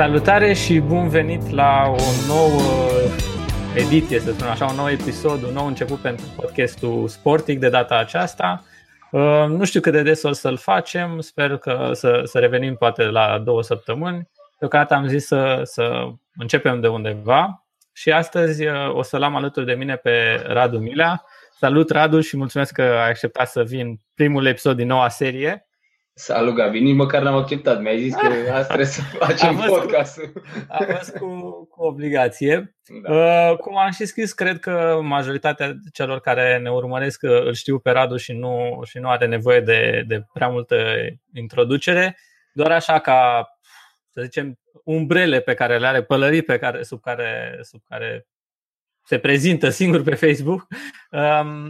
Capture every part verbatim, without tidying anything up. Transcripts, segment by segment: Salutare și bun venit la o nouă ediție, să spun așa, un nou episod, un nou început pentru podcastul Sportic de data aceasta. Nu știu cât de des o să-l facem, sper că să, să revenim poate la două săptămâni. Deocamdată am zis să, să începem de undeva și astăzi o să-l am alături de mine pe Radu Milea. Salut, Radu, și mulțumesc că ai acceptat să vin primul episod din noua serie. Salut, Gabi, nici măcar n-am acceptat, mi-ai zis că azi trebuie să facem podcast-ul. Am fost cu, cu obligație. Da. Uh, cum am și scris, cred că majoritatea celor care ne urmăresc îl știu pe Radu și nu, și nu are nevoie de, de prea multă introducere. Doar așa ca, să zicem, umbrele pe care le are, pălării pe care, sub care... Sub care se prezintă singur pe Facebook.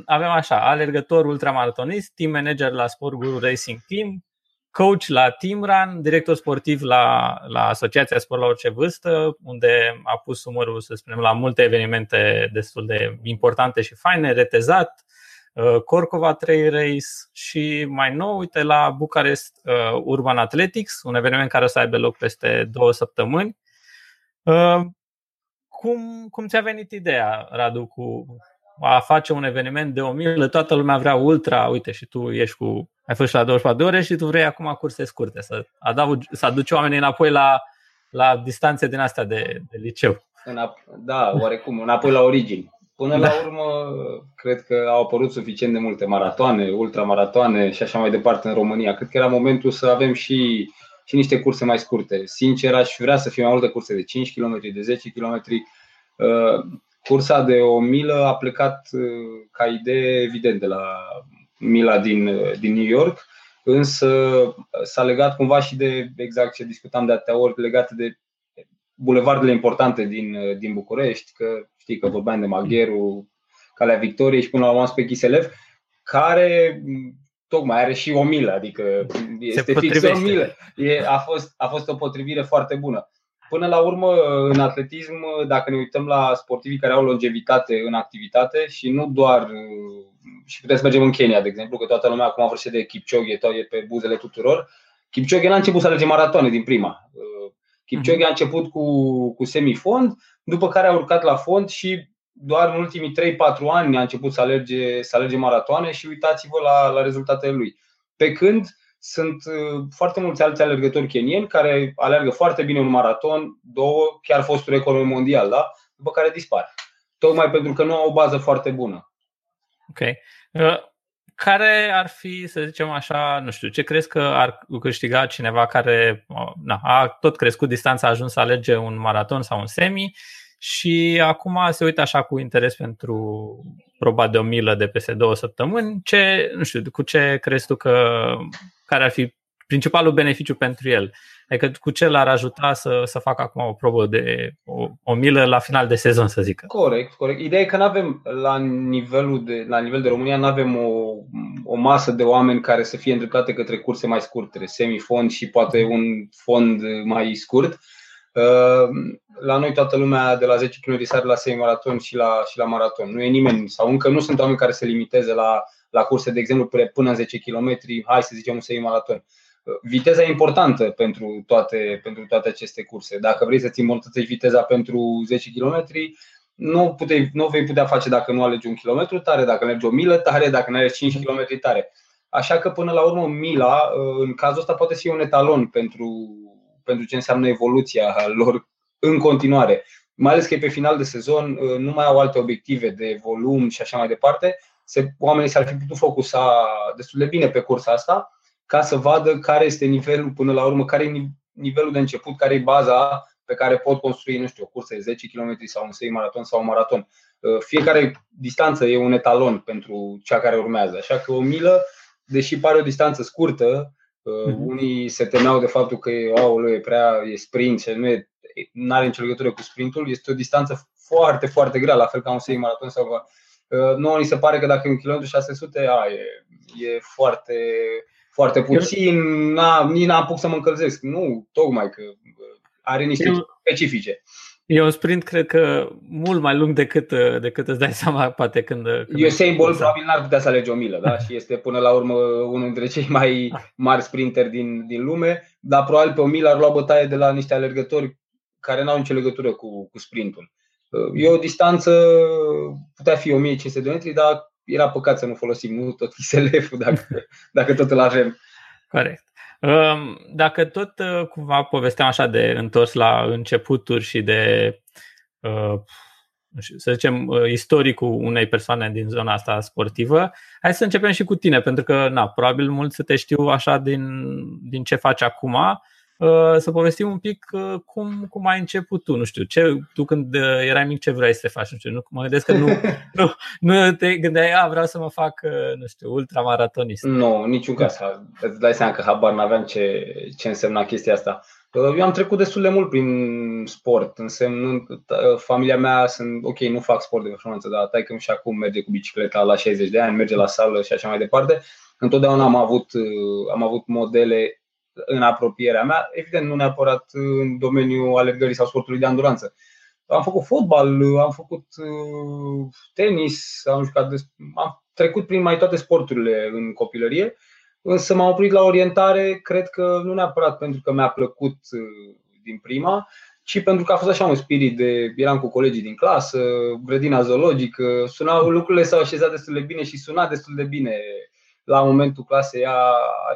Avem așa, alergător ultramaratonist, team manager la Sport Guru Racing Team, coach la Team Run, director sportiv la, la Asociația Sport La Orice Vârstă, unde a pus umărul, să spunem, la multe evenimente destul de importante și faine, Retezat, Corcova trei race și mai nou, uite, la Bucureștiul Urban Athletics, un eveniment care o să aibă loc peste două săptămâni. Cum, cum ți-a venit ideea, Radu, cu a face un eveniment de o milă? Toată lumea vrea ultra, uite, și tu ești cu, ai fost la douăzeci și patru de ore și tu vrei acum curse scurte, să, adaug, să aduci oamenii înapoi la, la distanțe din astea de, de liceu. Da, oarecum, înapoi la origini. Până da. La urmă, cred că au apărut suficient de multe maratoane, ultramaratoane și așa mai departe în România. Cred că era momentul să avem și... și niște curse mai scurte. Sincer, aș vrea să fie mai multe curse de cinci kilometri, de zece kilometri. Cursa de o milă a plecat ca idee, evident, de la mila din, din New York, însă s-a legat cumva și de, exact ce discutam de atâtea ori, legat de bulevardele importante din, din București, că știi că vorbeam de Magheru, Calea Victoriei și până la urmă pe Chișelef, care... tocmai are și o milă, adică este fix o milă. E, a, fost, a fost o potrivire foarte bună. Până la urmă, în atletism, dacă ne uităm la sportivii care au longevitate în activitate și nu doar, și putem să mergem în Kenya, de exemplu, că toată lumea acum vorbește de Kipchoge, tot e pe buzele tuturor. Kipchoge n-a început să alerge maratoane din prima. Kipchoge a început cu, cu semifond, după care a urcat la fond și doar în ultimii trei patru ani a început să alerge, să alerge maratoane și uitați-vă la, la rezultatele lui. Pe când sunt foarte mulți alți alergători kenieni care alergă foarte bine un maraton, două, chiar fostul record mondial, da? După care dispar. Tocmai pentru că nu au o bază foarte bună. Ok. Care ar fi, să zicem așa, nu știu, ce crezi că ar câștiga cineva care na, a tot crescut distanța, a ajuns să alerge un maraton sau un semi și acum se uită așa cu interes pentru proba de o milă de peste două săptămâni. Ce, nu știu, cu ce crezi tu că care ar fi principalul beneficiu pentru el? Adică cu ce l-ar ajuta să, să facă acum o probă de o, o milă la final de sezon, să zică? Corect, corect. Ideea e că n-avem la nivelul de, la nivel de România n-avem o, o masă de oameni care să fie îndreptate către curse mai scurte, semifond și poate un fond mai scurt. La noi toată lumea de la zece kilometri sare la semi-maraton și la, și la maraton. Nu e nimeni sau încă nu sunt oameni care se limiteze la, la curse, de exemplu, până în zece kilometri, hai să zicem un semi-maraton. Viteza e importantă pentru toate, pentru toate aceste curse. Dacă vrei să-ți îmbunătățești viteza pentru zece kilometri, nu, puteai, nu vei putea face dacă nu alegi un kilometru tare, dacă alegi o milă tare, dacă nu alegi cinci kilometri tare. Așa că până la urmă mila, în cazul ăsta, poate fi un etalon pentru pentru ce înseamnă evoluția lor în continuare. Mai ales că pe final de sezon nu mai au alte obiective de volum și așa mai departe. Oamenii s-ar fi putut focusa destul de bine pe cursa asta ca să vadă care este nivelul până la urmă, care e nivelul de început, care e baza pe care pot construi, nu știu, o cursă de zece kilometri sau un semi-maraton sau un maraton. Fiecare distanță e un etalon pentru cea care urmează. Așa că o milă, deși pare o distanță scurtă, Uh-huh. Unii se temeau de faptul că aoleu, e prea e sprint și nu are nicio legătură cu sprintul. Este o distanță foarte, foarte grea, la fel ca un semi-maraton sau uh, nouă ni se pare că dacă e un kilometru șase sute, a, e, e foarte, foarte puțin, n-a, nici n-am apuc să mă încălzesc. Nu, tocmai că are niște Eu... specifice. E un sprint, cred că, mult mai lung decât, decât îți dai seama, poate când... când Usain Bolt probabil n-ar putea să alege o milă, da? Și este până la urmă unul dintre cei mai mari sprinteri din, din lume, dar probabil pe o milă ar lua bătaie de la niște alergători care n-au nicio legătură cu, cu sprintul. E o distanță, putea fi o mie cinci sute de metri, dar era păcat să nu folosim nu tot Chișeleful dacă, dacă tot îl avem. Corect. Dacă tot cumva povesteam așa de întors la începuturi și de, să zicem, istoricul unei persoane din zona asta sportivă, hai să începem și cu tine, pentru că na, probabil mulți să te știu așa din, din ce faci acum. Să povestim un pic cum, cum ai început tu, nu știu, ce, tu când erai mic ce vrei să te faci, nu știu, nu, mă gândesc că nu, nu, nu te gândeai, a, vreau să mă fac, nu știu, ultramaratonist. Nu, niciun caz, îți dai seama că habar n-aveam ce, ce însemna chestia asta. Eu am trecut destul de mult prin sport, însemnând familia mea, sunt, ok, nu fac sport de performanță, dar taică-mi și acum merge cu bicicleta la șaizeci de ani, merge la sală și așa mai departe. Întotdeauna am avut, am avut modele în apropierea mea, evident nu neapărat în domeniul alergării sau sportului de anduranță. Am făcut fotbal, am făcut tenis, am jucat de... am trecut prin mai toate sporturile în copilărie, însă m-am oprit la orientare, cred că nu neapărat pentru că mi-a plăcut din prima, ci pentru că a fost așa un spirit de, eram cu colegii din clasă, grădina zoologică, sunau, lucrurile s-au așezat destul de bine și suna destul de bine. La momentul clasei a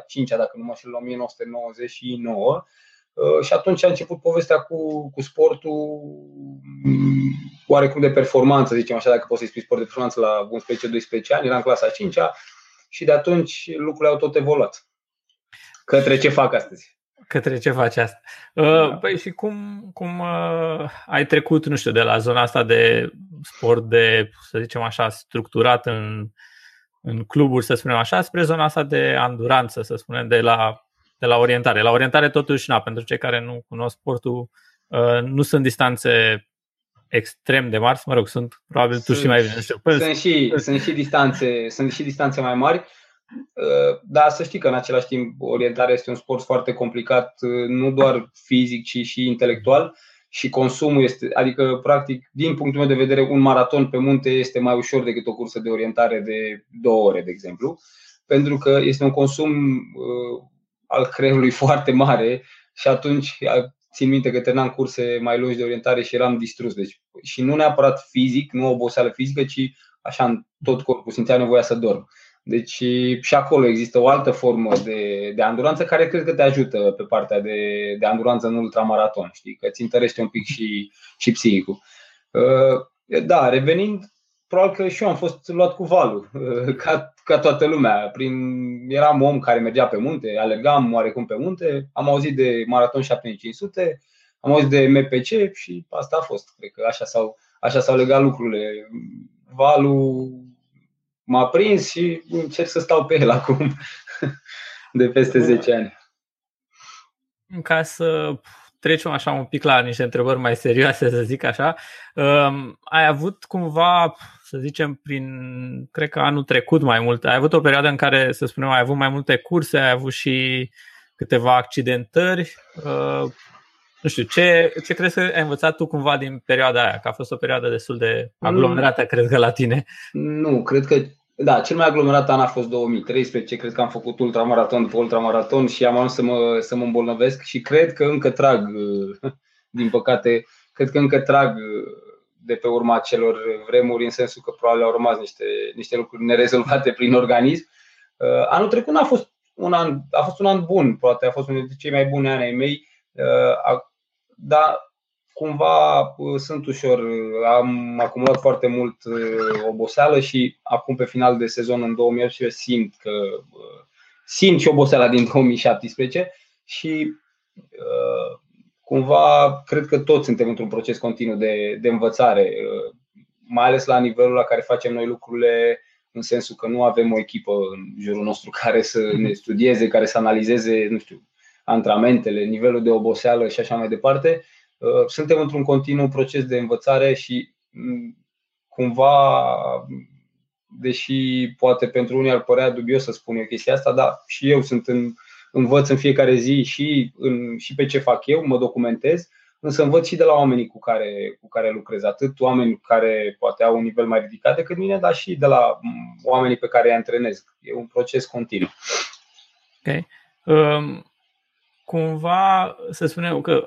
cincea, dacă nu mă știu, nouăsprezece nouăzeci și nouă, și atunci a început povestea cu, cu sportul oarecum de performanță, zicem așa, dacă poți să-i spui sport de performanță la unsprezece doisprezece ani, era în clasa a cincea și de atunci lucrurile au tot evoluat. Către ce fac astăzi? Către ce faci asta? Păi și cum, cum ai trecut, nu știu, de la zona asta de sport de, să zicem așa, structurat în... în cluburi, să spunem așa, spre zona asta de anduranță, să spunem, de la, de la orientare. La orientare totuși, na, pentru cei care nu cunosc sportul, nu sunt distanțe extrem de mari, mă rog, sunt probabil sunt, tu și mai bine. Știu. Sunt, și, sunt, și distanțe, sunt și distanțe mai mari, dar să știi că în același timp orientarea este un sport foarte complicat, nu doar fizic, ci și intelectual. Și consumul este, adică practic, din punctul meu de vedere, un maraton pe munte este mai ușor decât o cursă de orientare de două ore, de exemplu, pentru că este un consum uh, al creierului foarte mare și atunci țin minte că terminam curse mai lungi de orientare și eram distrus. Deci, și nu neapărat fizic, nu oboseală fizică, ci așa în tot corpul, simțeam nevoia să dorm. Deci și acolo există o altă formă de, de anduranță care cred că te ajută pe partea de, de anduranță în ultramaraton, știi? Că îți întărește un pic și, și psihicul. Da, revenind, probabil că și eu am fost luat cu valul, ca, ca toată lumea. Prin, eram om care mergea pe munte, alergam oarecum pe munte, am auzit de maraton șapte mii cinci sute, am auzit de M P C și asta a fost. Cred că așa s-au, așa s-au legat lucrurile. Valul m-a prins și încerc să stau pe el acum, de peste zece ani. Ca să trecem așa un pic la niște întrebări mai serioase, să zic așa, ai avut cumva, să zicem, prin, cred că anul trecut mai mult, ai avut o perioadă în care, să spunem, ai avut mai multe curse, ai avut și câteva accidentări. Nu știu, ce, ce crezi că ai învățat tu cumva din perioada aia? Că a fost o perioadă destul de aglomerată, nu, cred că, la tine. Nu, cred că, da, cel mai aglomerat an a fost două mii treisprezece. Cred că am făcut ultramaraton după ultramaraton și am ajuns să mă, să mă îmbolnăvesc și cred că încă trag, din păcate, cred că încă trag de pe urma acelor vremuri, în sensul că probabil au rămas niște, niște lucruri nerezolvate prin organism. Anul trecut n-a fost un an, a fost un an bun, poate a fost unul dintre cei mai buni ani ai mei, dar cumva sunt ușor, am acumulat foarte mult oboseală și acum pe final de sezon în două mii optsprezece simt că simt și oboseala din două mii șaptesprezece și cumva cred că toți suntem într-un proces continuu de, de învățare, mai ales la nivelul la care facem noi lucrurile, în sensul că nu avem o echipă în jurul nostru care să ne studieze, care să analizeze, nu știu, antrenamentele, nivelul de oboseală și așa mai departe. Suntem într-un continuu proces de învățare și cumva, deși poate pentru unii ar părea dubios să spun eu chestia asta, dar și eu sunt în, învăț în fiecare zi și, în, și pe ce fac eu, mă documentez, însă învăț și de la oamenii cu care, cu care lucrez, atât oameni care poate au un nivel mai ridicat decât mine, dar și de la oamenii pe care îi antrenez. E un proces continuu. Ok. Um... Cumva, să spunem că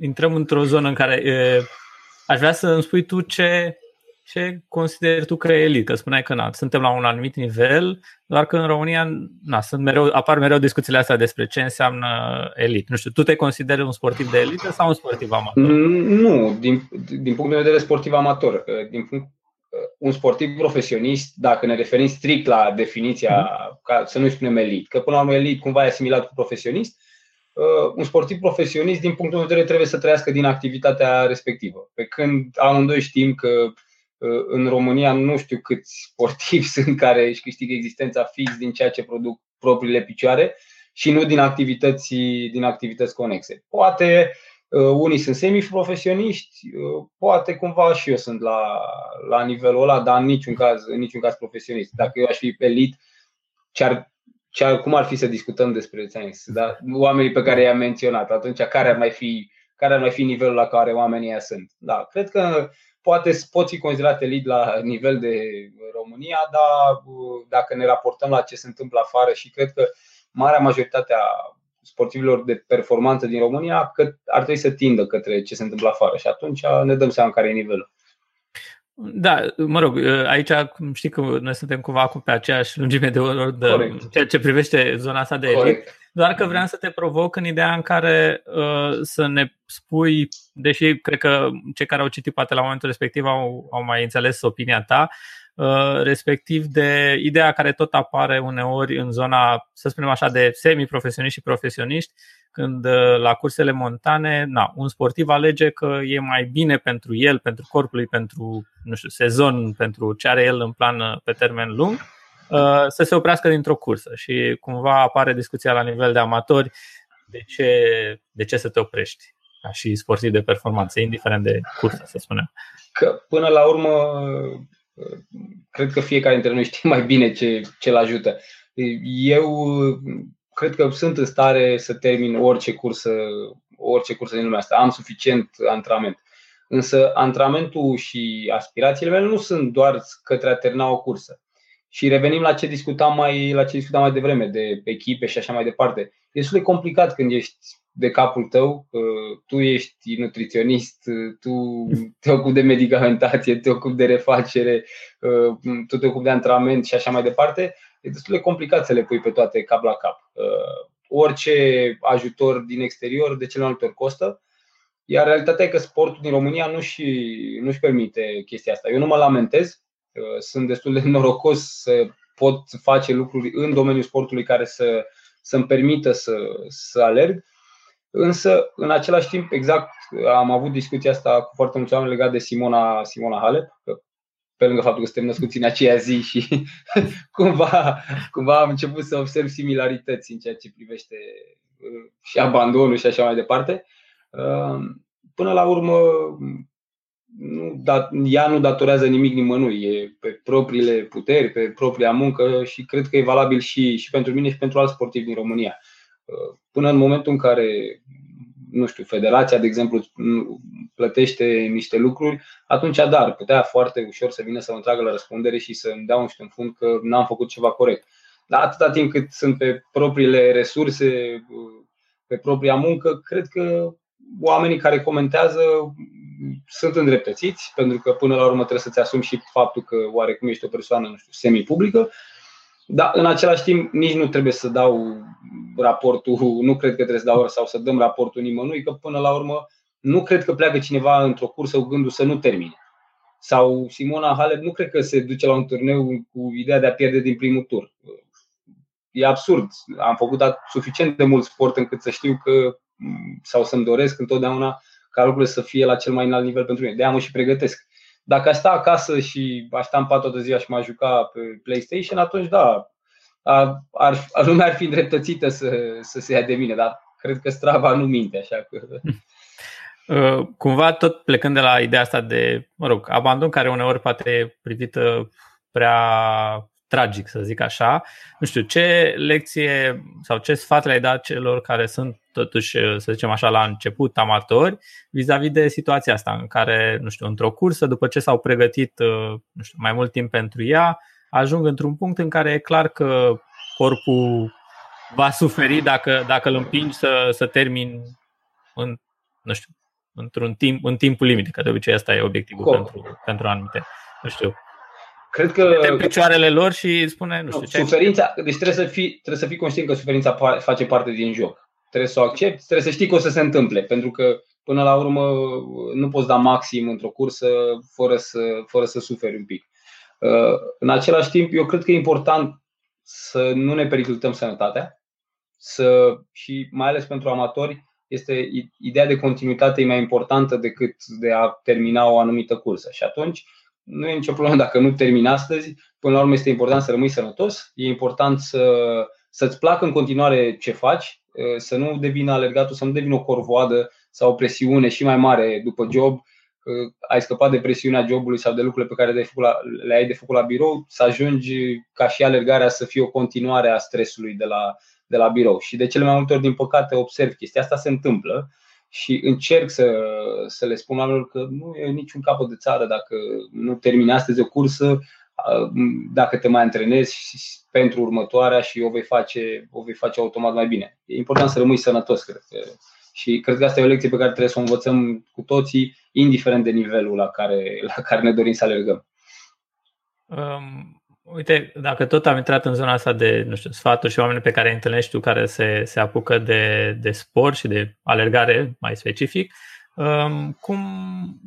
intrăm într-o zonă în care e, aș vrea să îmi spui tu ce, ce consideri tu că e elită. Spuneai că na, suntem la un anumit nivel, doar că în România na, sunt mereu, apar mereu discuțiile astea despre ce înseamnă elit. Nu știu, tu te consideri un sportiv de elită sau un sportiv amator? Nu, din, din punct de vedere sportiv amator. Din punct, un sportiv profesionist, dacă ne referim strict la definiția, mm-hmm. ca să nu-i spunem elit, că până la urmă elit cumva e asimilat cu profesionist, Uh, un sportiv profesionist, din punctul de vedere, trebuie să trăiască din activitatea respectivă. Pe când amândoi știm că uh, în România nu știu câți sportivi sunt care își câștigă existența fix din ceea ce produc propriile picioare și nu din activități, din activități conexe. Poate uh, unii sunt semi-profesioniști, uh, poate cumva și eu sunt la, la nivelul ăla, dar în niciun caz, în niciun caz profesionist. Dacă eu aș fi elit, ce-ar cum ar fi să discutăm despre tenis, da? Oamenii pe care i-am menționat, atunci care ar mai fi, care ar mai fi nivelul la care oamenii ăia sunt? Da, cred că poate pot fi considerat elit la nivel de România, dar dacă ne raportăm la ce se întâmplă afară, și cred că marea majoritate a sportivilor de performanță din România ar trebui să tindă către ce se întâmplă afară și atunci ne dăm seama care e nivelul. Da, mă rog, aici știi că noi suntem cumva acum pe aceeași lungime de undă în ceea ce privește zona asta de elit. Doar că vreau să te provoc în ideea în care uh, să ne spui, deși cred că cei care au citit poate la momentul respectiv au, au mai înțeles opinia ta, uh, respectiv de ideea care tot apare uneori în zona, să spunem așa, de semi-profesioniști și profesioniști, când uh, la cursele montane, na, un sportiv alege că e mai bine pentru el, pentru corpul lui, pentru, nu știu, sezon, pentru ce are el în plan pe termen lung, să se oprească dintr-o cursă. Și cumva apare discuția la nivel de amatori, de ce, de ce să te oprești ca și sportiv de performanță, indiferent de cursă, să spunem. Că până la urmă, cred că fiecare dintre noi știe mai bine ce, ce-l ajută. Eu cred că sunt în stare să termin orice cursă, orice cursă din lumea asta. Am suficient antrenament. Însă antrenamentul și aspirațiile mele nu sunt doar către a termina o cursă. Și revenim la ce discutam mai, la ce discutam mai devreme, de echipe și așa mai departe. E destul de complicat când ești de capul tău, tu ești nutriționist, tu te ocupi de medicamentație, te ocupi de refacere, tu te ocupi de antrenament și așa mai departe. E destul de complicat să le pui pe toate cap la cap. Orice ajutor din exterior de cele mai multe ori costă. Iar realitatea e că sportul din România nu-și, nu-și permite chestia asta. Eu nu mă lamentez. Sunt destul de norocos să pot face lucruri în domeniul sportului care să, să-mi permită să, să alerg. Însă, în același timp, exact, am avut discuția asta cu foarte mulți oameni legat de Simona, Simona Halep, că pe lângă faptul că suntem născuți în aceea zi și cumva, cumva am început să observ similarități în ceea ce privește și abandonul și așa mai departe. Până la urmă, Nu, dat, ea nu datorează nimic nimănui, e pe propriile puteri, pe propria muncă și cred că e valabil și, și pentru mine și pentru alți sportivi din România. Până în momentul în care, nu știu, federația, de exemplu, plătește niște lucruri, atunci dar putea foarte ușor să vină să mă tragă la răspundere și să-mi dea un știu în fund că n-am făcut ceva corect. Dar atâta timp cât sunt pe propriile resurse, pe propria muncă, cred că oamenii care comentează sunt îndreptățiți, pentru că până la urmă trebuie să-ți asumi și faptul că oarecum ești o persoană, nu știu, semi-publică. Dar în același timp nici nu trebuie să dau raportul, nu cred că trebuie să dau sau să dăm raportul nimănui, că până la urmă nu cred că pleacă cineva într-o cursă cu gândul să nu termine. Sau Simona Halep nu cred că se duce la un turneu cu ideea de a pierde din primul tur. E absurd. Am făcut suficient de mult sport încât să știu că, sau să-mi doresc întotdeauna ca lucrurile să fie la cel mai înalt nivel pentru mine. De-aia mă și pregătesc. Dacă aș sta acasă și aș sta în pat toată ziua și m-aș juca pe PlayStation, atunci da, ar, lumea ar fi îndreptățită să, să se ia de mine. Dar cred că Strava nu minte, așa că... Cumva tot plecând de la ideea asta de, mă rog, abandon, care uneori poate e privită prea tragic, să zic așa. Nu știu, ce lecție sau ce sfat le-ai dat celor care sunt totuși, să zicem așa, la început amatori, vis-a-vis de situația asta în care, nu știu, într-o cursă, după ce s-au pregătit, nu știu, mai mult timp pentru ea, ajung într-un punct în care e clar că corpul va suferi dacă, dacă îl împingi să, să termin în, nu știu, într-un timp, în timpul limite, că de obicei asta e obiectivul Cop. pentru, pentru anumite, nu știu. Cred că în picioarele lor și spune, nu știu, ce suferința, deci trebuie să fii trebuie să fii conștient că suferința face parte din joc. Trebuie să o accepti, trebuie să știi că o să se întâmple, pentru că până la urmă nu poți da maxim într-o cursă fără să fără să suferi un pic. În același timp, eu cred că e important să nu ne periclităm sănătatea, să și mai ales pentru amatori, este ideea de continuitate e mai importantă decât de a termina o anumită cursă. Și atunci nu e nicio problemă dacă nu termini astăzi. Până la urmă este important să rămâi sănătos. E important să, să-ți placă în continuare ce faci, să nu devină alergatul, să nu devină o corvoadă sau o presiune și mai mare după job. Ai scăpat de presiunea jobului sau de lucrurile pe care le ai de făcut la birou, să ajungi ca și alergarea să fie o continuare a stresului de la, de la birou. Și de cele mai multe ori, din păcate, observ chestia asta se întâmplă. Și încerc să, să le spun oamenilor că nu e niciun capăt de țară dacă nu termini astăzi o cursă, dacă te mai antrenezi pentru următoarea și o vei face, o vei face automat mai bine. E important să rămâi sănătos, cred. Și cred că asta e o lecție pe care trebuie să o învățăm cu toții, indiferent de nivelul la care, la care ne dorim să alergăm. Um, uite, dacă tot am intrat în zona asta de, nu știu, sfaturi și oameni pe care îi întâlnești tu care se, se apucă de, de sport și de alergare mai specific, um, cum,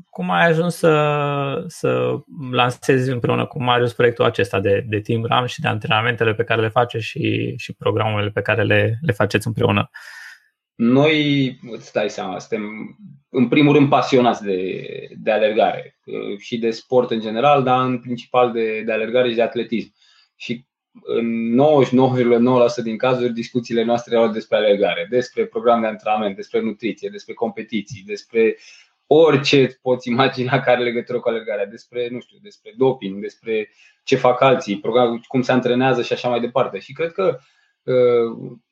cum ai ajuns să, să lansezi împreună cu Marius proiectul acesta de, de Team Run și de antrenamentele pe care le face și, și programele pe care le, le faceți împreună? Noi, îți dai seama, suntem în primul rând pasionați de, de alergare și de sport în general, dar în principal de, de alergare și de atletism. Și în nouăzeci și nouă virgulă nouă la sută din cazuri discuțiile noastre erau despre alergare, despre program de antrenament, despre nutriție, despre competiții, despre orice poți imagina care are legătură cu alergarea, despre, nu știu, despre doping, despre ce fac alții, cum se antrenează și așa mai departe. Și cred că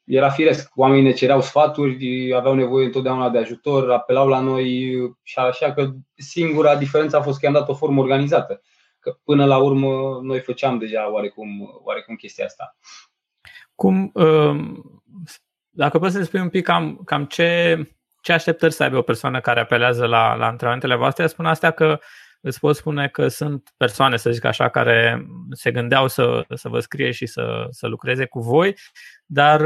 era firesc, oamenii ne cereau sfaturi, aveau nevoie întotdeauna de ajutor, apelau la noi și așa că singura diferență a fost că i-am dat o formă organizată. Că până la urmă noi făceam deja oarecum, oarecum chestia asta. Cum, dacă poți să-mi spui un pic cam, cam ce, ce așteptări să aibă o persoană care apelează la, la antrenamentele voastre, spun astea că îți pot spune că sunt persoane, să zic așa, care se gândeau să, să vă scrie și să, să lucreze cu voi, dar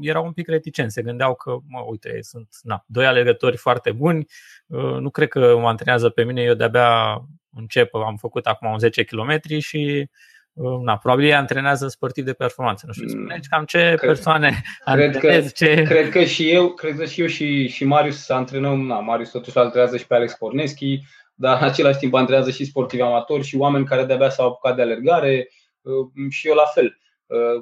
erau un pic reticenți, se gândeau că, mă, uite, sunt na, doi alergători foarte buni, nu cred că mă antrenează pe mine, eu de-abia încep, am făcut acum un zece kilometri și na, probabil ei antrenează sportiv de performanță. Nu știu, spuneți cam ce cred, persoane antrenez, cred că, ce... Cred că și eu, cred că și eu și, și Marius să antrenăm, na, Marius totuși antrenează și pe Alex Porneschi, dar în același timp antrenează și sportivi amatori și oameni care de-abia s-au apucat de alergare și eu la fel.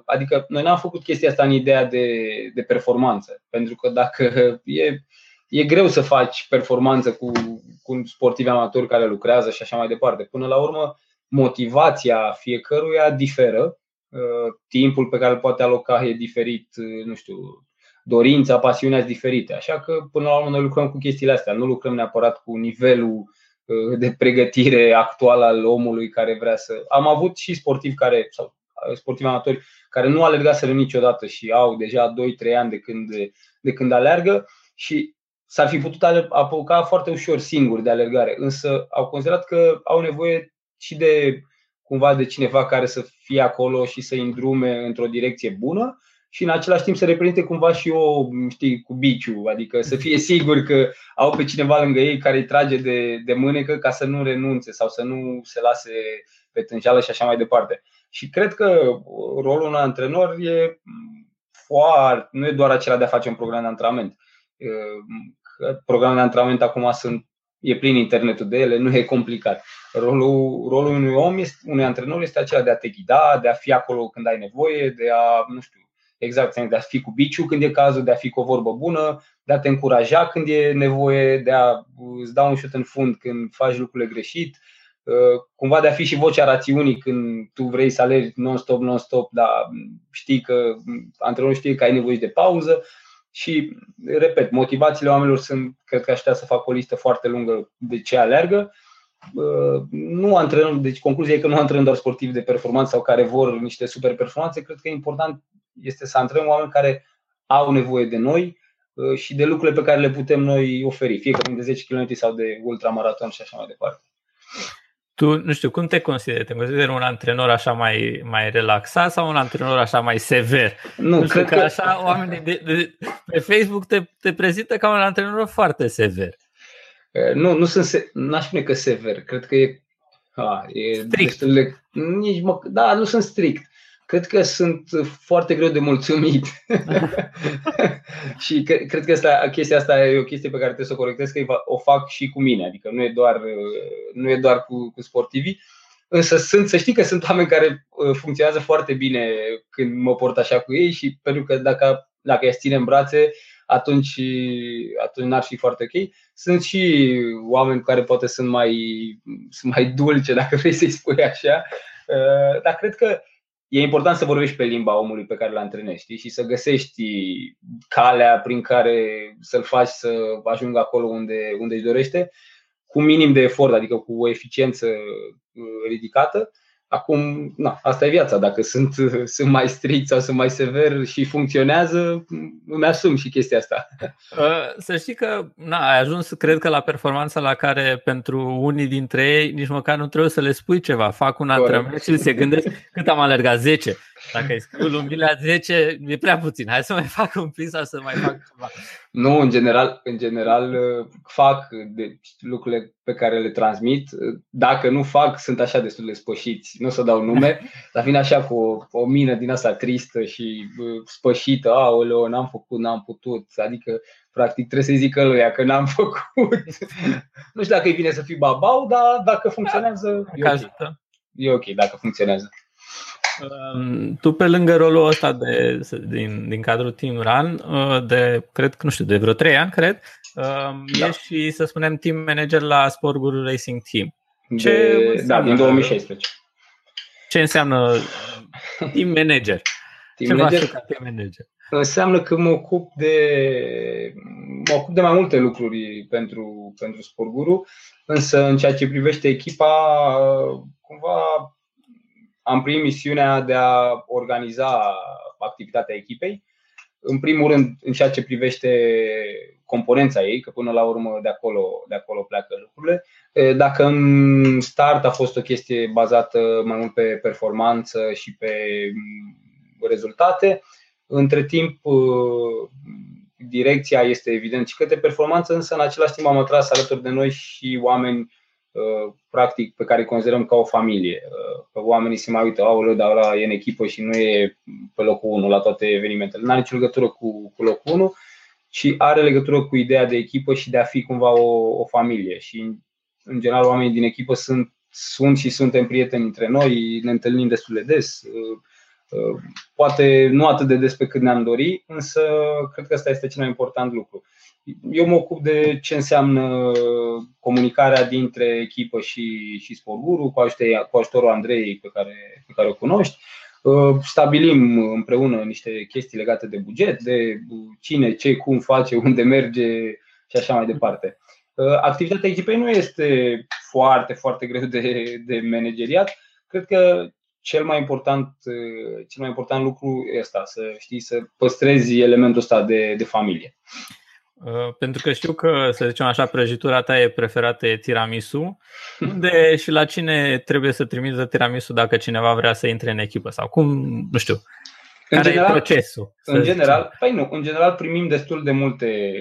Adică noi n-am făcut chestia asta în ideea de, de performanță, pentru că dacă e, e greu să faci performanță cu, cu sportivi amatori care lucrează și așa mai departe. Până la urmă, motivația fiecăruia diferă, timpul pe care îl poate aloca e diferit, nu știu... Dorința, pasiunea sunt diferite. Așa că până la urmă noi lucrăm cu chestiile astea. Nu lucrăm neapărat cu nivelul de pregătire actual al omului care vrea să... Am avut și sportivi care sau sportivi amatori care nu alergaseră niciodată și au deja doi trei ani de când, de când alergă și s-ar fi putut apuca foarte ușor singuri de alergare, însă au considerat că au nevoie și de cumva de cineva care să fie acolo și să-i îndrume într-o direcție bună. Și în același timp să reprezinte cumva și eu, știi, cu biciu, adică să fie sigur că au pe cineva lângă ei care îi trage de, de mânecă ca să nu renunțe sau să nu se lase pe tânjală și așa mai departe. Și cred că rolul unui antrenor e foarte, nu e doar acela de a face un program de antrenament. Programul de antrenament acum sunt, e plin internetul de ele, nu e complicat. Rolul, rolul unui om, este, unui antrenor este acela de a te ghida, de a fi acolo când ai nevoie, de a, nu știu, exact, de a fi cu biciu când e cazul, de a fi cu o vorbă bună, de a te încuraja când e nevoie, de a îți da un șut în fund când faci lucrurile greșit, cumva de a fi și vocea rațiunii când tu vrei să alergi non-stop, non-stop, dar știi că antrenorul știe că ai nevoie de pauză. Și, repet, motivațiile oamenilor sunt, cred că aștept să fac o listă foarte lungă de ce alergă. Nu antrenăm, deci concluzia e că nu antrenăm doar sportivi de performanță sau care vor niște super performanțe, cred că e important este să antrenăm oameni care au nevoie de noi, și de lucrurile pe care le putem noi oferi, fie că de zece kilometri sau de ultramaraton și așa mai departe. Tu, nu știu, cum te consideri? Te consideri un antrenor așa mai, mai relaxat sau un antrenor așa mai sever? Nu, nu știu, că, că așa oamenii de, de, pe Facebook te, te prezintă ca un antrenor foarte sever. Nu, nu sunt, se, n-aș spune că sever, cred că e, a, e strict. De, nici mă, da, nu sunt strict. Cred că sunt foarte greu de mulțumit și cre- cred că asta, chestia asta e o chestie pe care trebuie să o corectez, că o fac și cu mine, adică nu e doar, nu e doar cu, cu sportivii, însă sunt, să știi că sunt oameni care funcționează foarte bine când mă port așa cu ei și pentru că dacă, dacă i-aș ține în brațe, atunci, atunci n-ar fi foarte ok. Sunt și oameni care poate sunt mai, sunt mai dulce, dacă vrei să-i spui așa, dar cred că e important să vorbești pe limba omului pe care îl antrenești și să găsești calea prin care să-l faci să ajungă acolo unde, unde își dorește, cu minim de efort, adică cu o eficiență ridicată. Acum, na, asta e viața. Dacă sunt, sunt mai strict sau sunt mai sever și funcționează, îmi asum și chestia asta. Să știi că na, ai ajuns, cred că, la performanța la care pentru unii dintre ei nici măcar nu trebuie să le spui ceva. Fac un antrenament și se gândesc cât am alergat, zece. Dacă îi scriu luminile la zece, e prea puțin. Hai să mai fac un pic sau să mai fac ceva. Nu, în general, în general fac deci, lucrurile pe care le transmit. Dacă nu fac, sunt așa destul de spășiți. Nu o să dau nume, dar vin așa cu o, o mină din asta tristă și spășită. Aoleo, n-am făcut, n-am putut. Adică, practic, trebuie să-i zică lui că n-am făcut. Nu știu dacă îi vine să fii babau, dar dacă funcționează, e ok. E ok dacă funcționează. Tu pe lângă rolul ăsta de, din, din cadrul Team Run, de, cred, nu știu, de vreo trei ani, cred, da. Ești și, să spunem, team manager la Sport Guru Racing Team. Ce de, înseamnă, da, din două mii șaisprezece. Ce înseamnă team manager? Team manager, ca team manager? Înseamnă că mă ocup de, mă ocup de mai multe lucruri pentru, pentru Sport Guru, însă în ceea ce privește echipa, cumva... Am primit misiunea de a organiza activitatea echipei, în primul rând în ceea ce privește componența ei, că până la urmă de acolo, de acolo pleacă lucrurile. Dacă în start a fost o chestie bazată mai mult pe performanță și pe rezultate, între timp direcția este evident și către performanță, însă în același timp am atras alături de noi și oameni practic pe care îi considerăm ca o familie. Oamenii se mai uită, aoleu, dar ăla e în echipă și nu e pe locul unu la toate evenimentele. N-are nicio legătură cu, cu locul unu, ci are legătură cu ideea de echipă și de a fi cumva o, o familie. Și în general oamenii din echipă sunt, sunt și suntem prieteni între noi, ne întâlnim destul de des. Poate nu atât de des pe cât ne-am dorit, însă cred că asta este cel mai important lucru. Eu mă ocup de ce înseamnă comunicarea dintre echipă și, și Sport Guru, cu, ajute, cu ajutorul Andrei pe care, pe care o cunoști. Stabilim împreună niște chestii legate de buget, de cine, ce, cum face, unde merge și așa mai departe. Activitatea echipei nu este foarte, foarte greu de, de manageriat. Cred că Cel mai important, cel mai important lucru e ăsta, să știi să păstrezi elementul ăsta de, de familie. Pentru că știu că, să zicem așa, prăjitura ta e preferată e tiramisu. Unde și la cine trebuie să trimiți tiramisu dacă cineva vrea să intre în echipă? Sau cum, nu știu, care în general, e procesul? În general, păi nu, în general primim destul de multe,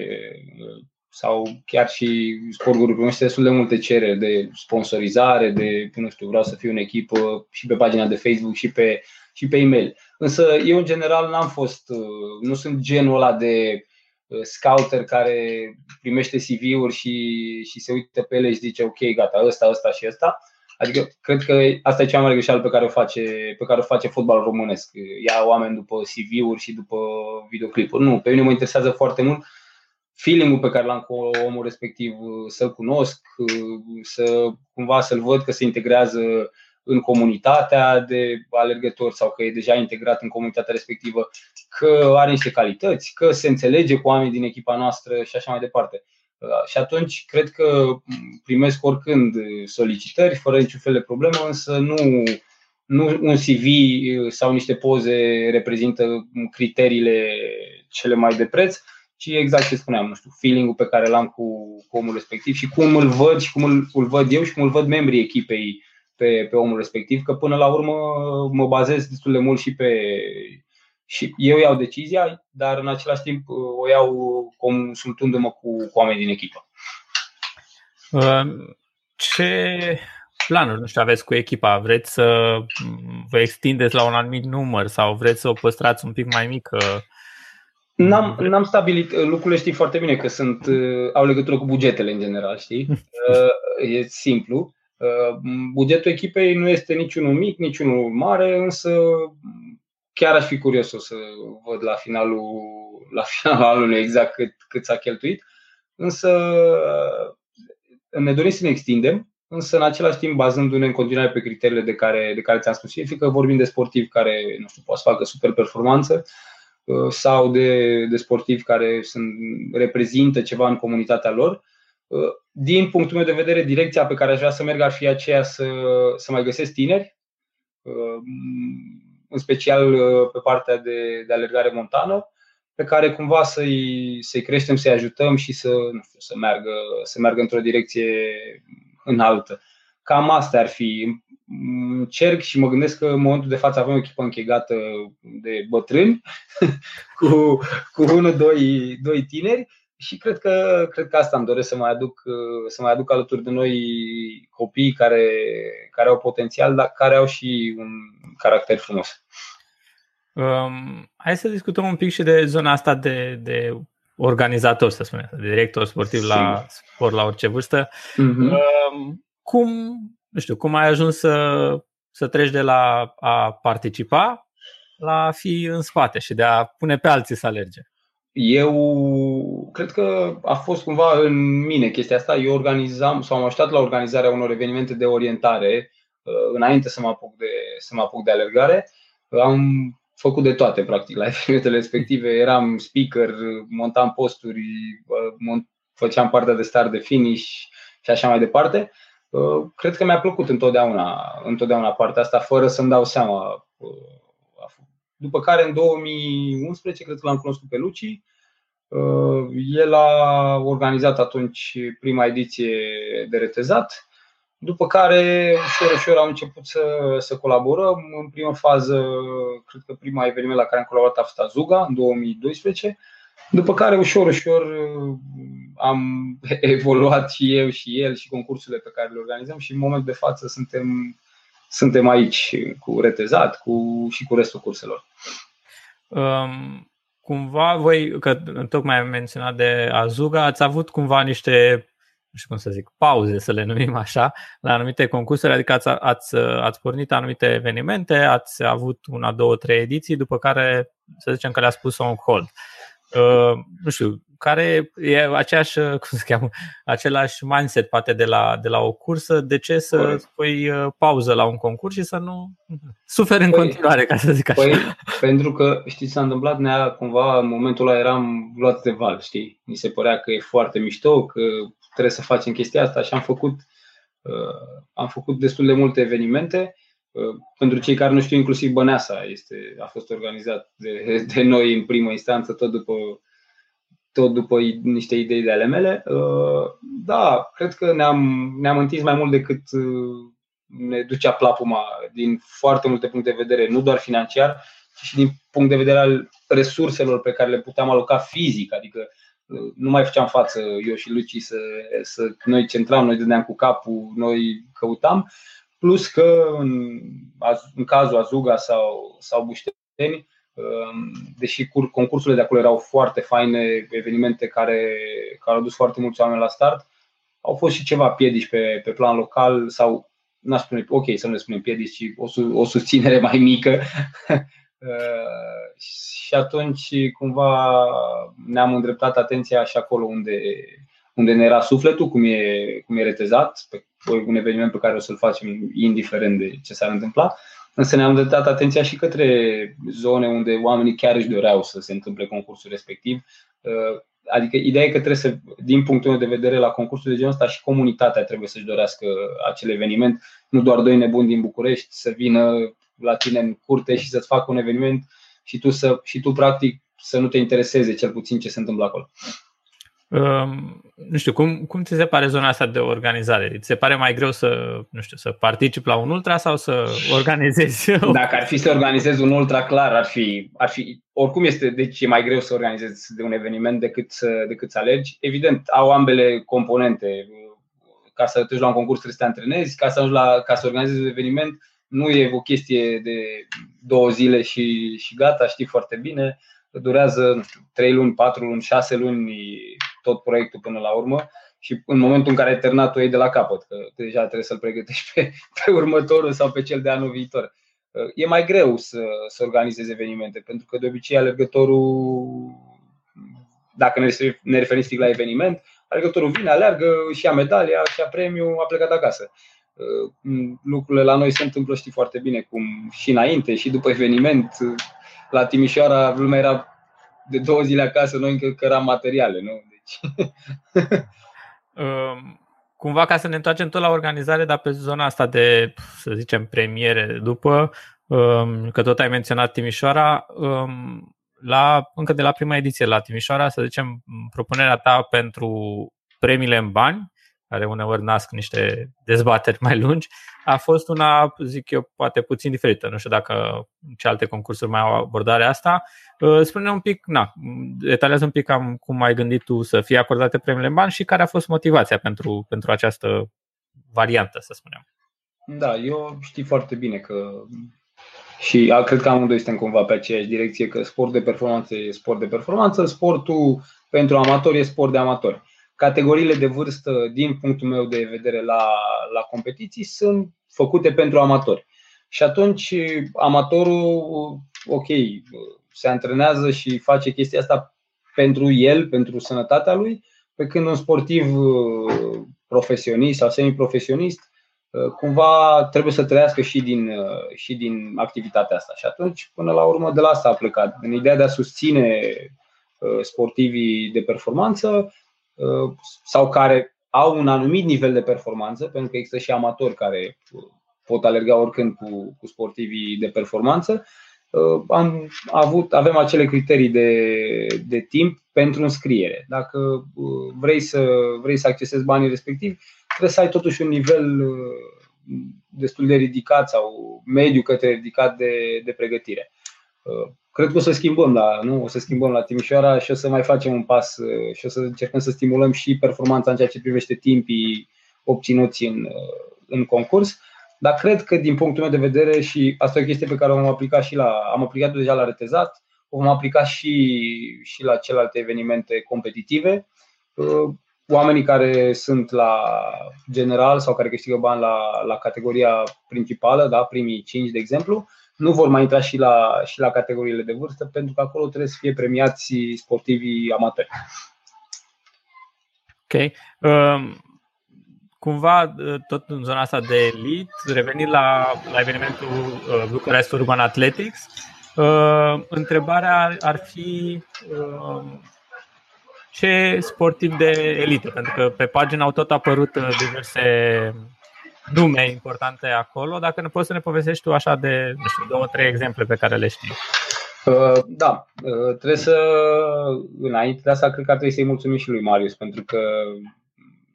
sau chiar și Sport Guru primește destul de multe cereri de sponsorizare, de, nu știu, vreau să fiu în echipă și pe pagina de Facebook și pe, și pe e-mail. Însă eu în general n-am fost, nu sunt genul ăla de scouter care primește C V-uri și, și se uită pe ele și zice ok, gata, ăsta, ăsta și ăsta. Adică cred că asta e cea mai greșeală pe care o face, pe care o face fotbalul românesc. Ia oameni după C V-uri și după videoclipuri. Nu, pe mine mă interesează foarte mult feeling-ul pe care l-am cu omul respectiv, să-l cunosc, să cumva să-l văd că se integrează în comunitatea de alergători sau că e deja integrat în comunitatea respectivă, că are niște calități, că se înțelege cu oamenii din echipa noastră și așa mai departe. Și atunci cred că primesc oricând solicitări fără niciun fel de problemă, însă nu, nu un C V sau niște poze reprezintă criteriile cele mai de preț, ci exact ce spuneam, nu știu, feeling-ul pe care l-am cu, cu omul respectiv și cum îl văd și cum îl, îl văd eu și cum îl văd membrii echipei pe, pe omul respectiv, că până la urmă mă bazez destul de mult și pe... Și eu iau decizia, dar în același timp o iau consultându-mă cu, cu oamenii din echipă. Ce planuri, nu știu, aveți cu echipa? Vreți să vă extindeți la un anumit număr sau vreți să o păstrați un pic mai mică? N-am, n-am stabilit, lucrurile știi foarte bine că sunt, au legătură cu bugetele în general, știi? E simplu. Bugetul echipei nu este niciunul mic, niciunul mare, însă chiar aș fi curios o să văd la finalul, la finalul anului exact cât, cât s-a cheltuit. Însă ne dorim să ne extindem, însă în același timp bazându-ne în continuare pe criteriile de care, de care ți-am spus. Fie că vorbim de sportivi care, nu știu, poate să facă super performanță sau de, de sportivi care sunt, reprezintă ceva în comunitatea lor. Din punctul meu de vedere, direcția pe care aș vrea să merg ar fi aceea să, să mai găsesc tineri, în special pe partea de, de alergare montană, pe care cumva să-i, să-i creștem, să-i ajutăm și să, nu știu, să, meargă, să meargă într-o direcție înaltă. Cam asta ar fi. Încerc și mă gândesc că în momentul de față avem o echipă închegată de bătrâni cu, cu unul, doi, doi tineri și cred că, cred că asta îmi doresc, să mai aduc, să mai aduc alături de noi copii care, care au potențial, dar care au și un caracter frumos. Um, hai să discutăm un pic și de zona asta de, de organizator, să spunem, de director sportiv la Sport La Orice Vârstă. Mm-hmm. Um, cum, nu știu, cum ai ajuns să, să treci de la a participa la a fi în spate și de a pune pe alții să alerge? Eu cred că a fost cumva în mine chestia asta. Eu organizam sau am ajutat la organizarea unor evenimente de orientare înainte să mă apuc de, să mă apuc de alergare. Am făcut de toate, practic, la evenimentele respective. Eram speaker, montam posturi, făceam partea de start de finish și așa mai departe. Cred că mi-a plăcut întotdeauna, întotdeauna partea asta, fără să-mi dau seama. După care, în două mii unsprezece, cred că l-am cunoscut pe Luci. El a organizat atunci prima ediție de Retezat. După care, ușor, ușor am început să, să colaborăm. În prima fază, cred că prima eveniment la care am colaborat a fost Azuga, în două mii doisprezece. După care, ușor, ușor am evoluat și eu și el și concursurile pe care le organizăm și în momentul de față suntem, suntem aici cu Retezat cu, și cu restul curselor. Um, cumva voi, că tocmai am menționat de Azuga, ați avut cumva niște... nu știu cum să zic, pauze, să le numim așa, la anumite concursuri, adică ați, ați, ați pornit anumite evenimente, ați avut una, două, trei ediții, după care să zicem că le-ați pus on hold. Uh, nu știu, care e aceeași, cum se cheamă, același mindset poate de la, de la o cursă, de ce să Corect. pui pauză la un concurs și să nu suferi în păi, continuare, ca să zic așa. Păi, pentru că, știți, s-a întâmplat, ne-a cumva, în momentul ăla eram luat de val, știi? Mi se părea că e foarte mișto, că trebuie să facem chestia asta și am făcut, uh, am făcut destul de multe evenimente. Uh, pentru cei care nu știu, inclusiv Băneasa este, a fost organizat de, de noi în primă instanță, tot după, tot după niște idei de ale mele. Uh, da, cred că ne-am, ne-am întins mai mult decât uh, ne ducea plapuma din foarte multe puncte de vedere, nu doar financiar, ci și din punct de vedere al resurselor pe care le puteam aloca fizic, adică nu mai făceam față eu și Luci să, să noi centram, noi dădeam cu capul, noi căutam. Plus că în, în cazul Azuga sau, sau Bușteni, deși concursurile de acolo erau foarte faine, evenimente care, care au dus foarte mulți oameni la start, au fost și ceva piedici pe, pe plan local sau, n-aș spune, ok, să nu le spunem piedici, ci o, o susținere mai mică. Și atunci cumva ne-am îndreptat atenția și acolo unde, unde ne era sufletul, cum e, cum e Retezat, pe un eveniment pe care o să-l facem indiferent de ce s-ar întâmpla. Însă ne-am îndreptat atenția și către zone unde oamenii chiar își doreau să se întâmple concursul respectiv. Adică ideea e că trebuie să, din punctul meu de vedere, la concursul de genul ăsta și comunitatea trebuie să-și dorească acel eveniment. Nu doar doi nebuni din București să vină la tine în curte și să-ți facă un eveniment și tu, să, și tu practic să nu te intereseze cel puțin ce se întâmplă acolo. Um, nu știu, cum, cum ți se pare zona asta de organizare? Ți se pare mai greu să, nu știu, să participi la un ultra sau să organizezi? Dacă ar fi să organizezi un ultra, clar, ar fi, ar fi oricum este, deci e mai greu să organizezi de un eveniment decât să, decât să alergi. Evident, au ambele componente. Ca să te duci la un concurs trebuie să te antrenezi, ca să, la, ca să organizezi un eveniment nu e o chestie de două zile și, și gata, știi foarte bine. Durează, nu știu, trei luni, patru luni, șase luni tot proiectul până la urmă și în momentul în care ai terminat o iei de la capăt, că deja trebuie să-l pregătești pe, pe următorul sau pe cel de anul viitor. E mai greu să, să organizezi evenimente, pentru că de obicei alergătorul, dacă ne referim strict la eveniment, alergătorul vine, aleargă, își ia medalia, își ia premiu, a plecat acasă. Lucrurile la noi se întâmplă, știi foarte bine, cum și înainte și după eveniment. La Timișoara lumea era de două zile acasă, noi încă căram materiale, nu? Deci... Cumva, ca să ne întoarcem tot la organizare, dar pe zona asta de, să zicem, premiere după, că tot ai menționat Timișoara, la, încă de la prima ediție la Timișoara, să zicem, propunerea ta pentru premiile în bani, care uneori nasc niște dezbateri mai lungi, a fost una, zic eu, poate puțin diferită. Nu știu dacă ce alte concursuri mai au abordarea asta. Spune-ne un pic, na, detaliază un pic cam cum ai gândit tu să fie acordate premiile în bani și care a fost motivația pentru, pentru această variantă, să spunem. Da, eu știu foarte bine că și a, cred că amândoi suntem cumva pe aceeași direcție, că sport de performanță e sport de performanță, sportul pentru amatori e sport de amatori. Categoriile de vârstă, din punctul meu de vedere, la, la competiții sunt făcute pentru amatori. Și atunci amatorul, ok, se antrenează și face chestia asta pentru el, pentru sănătatea lui, pe când un sportiv profesionist sau semiprofesionist cumva trebuie să trăiască și din, și din activitatea asta. Și atunci, până la urmă, de la asta a plecat. În ideea de a susține sportivii de performanță sau care au un anumit nivel de performanță, pentru că există și amatori care pot alerga oricând cu, cu sportivii de performanță. Am avut, avem acele criterii de, de timp pentru înscriere. Dacă vrei să, vrei să accesezi banii respectivi, trebuie să ai totuși un nivel destul de ridicat sau mediu către ridicat de, de pregătire. Cred că o să schimbăm la, nu? O să schimbăm la Timișoara și o să mai facem un pas și o să încercăm să stimulăm și performanța în ceea ce privește timpii obținuți în, în concurs. Dar cred că din punctul meu de vedere, și asta e o chestie pe care o am aplicat și la, am aplicat deja la Retezat, o vom aplica și, și la celelalte evenimente competitive. Oamenii care sunt la general sau care câștigă bani la, la categoria principală, da, primii cinci de exemplu, nu vor mai intra și la, și la categoriile de vârstă, pentru că acolo trebuie să fie premiați sportivii amatori. Ok. Um, cumva, tot în zona asta de elite, revenind la, la evenimentul uh, Bucureștiul Urban Athletics, uh, întrebarea ar fi uh, ce sportiv de elită? Pentru că pe pagină au tot apărut uh, diverse nume importante acolo, dacă ne poți să ne povestești tu așa de, nu știu, două, trei exemple pe care le știi. Da, trebuie să, înainte de asta, cred că trebuie să-i mulțumim și lui Marius, pentru că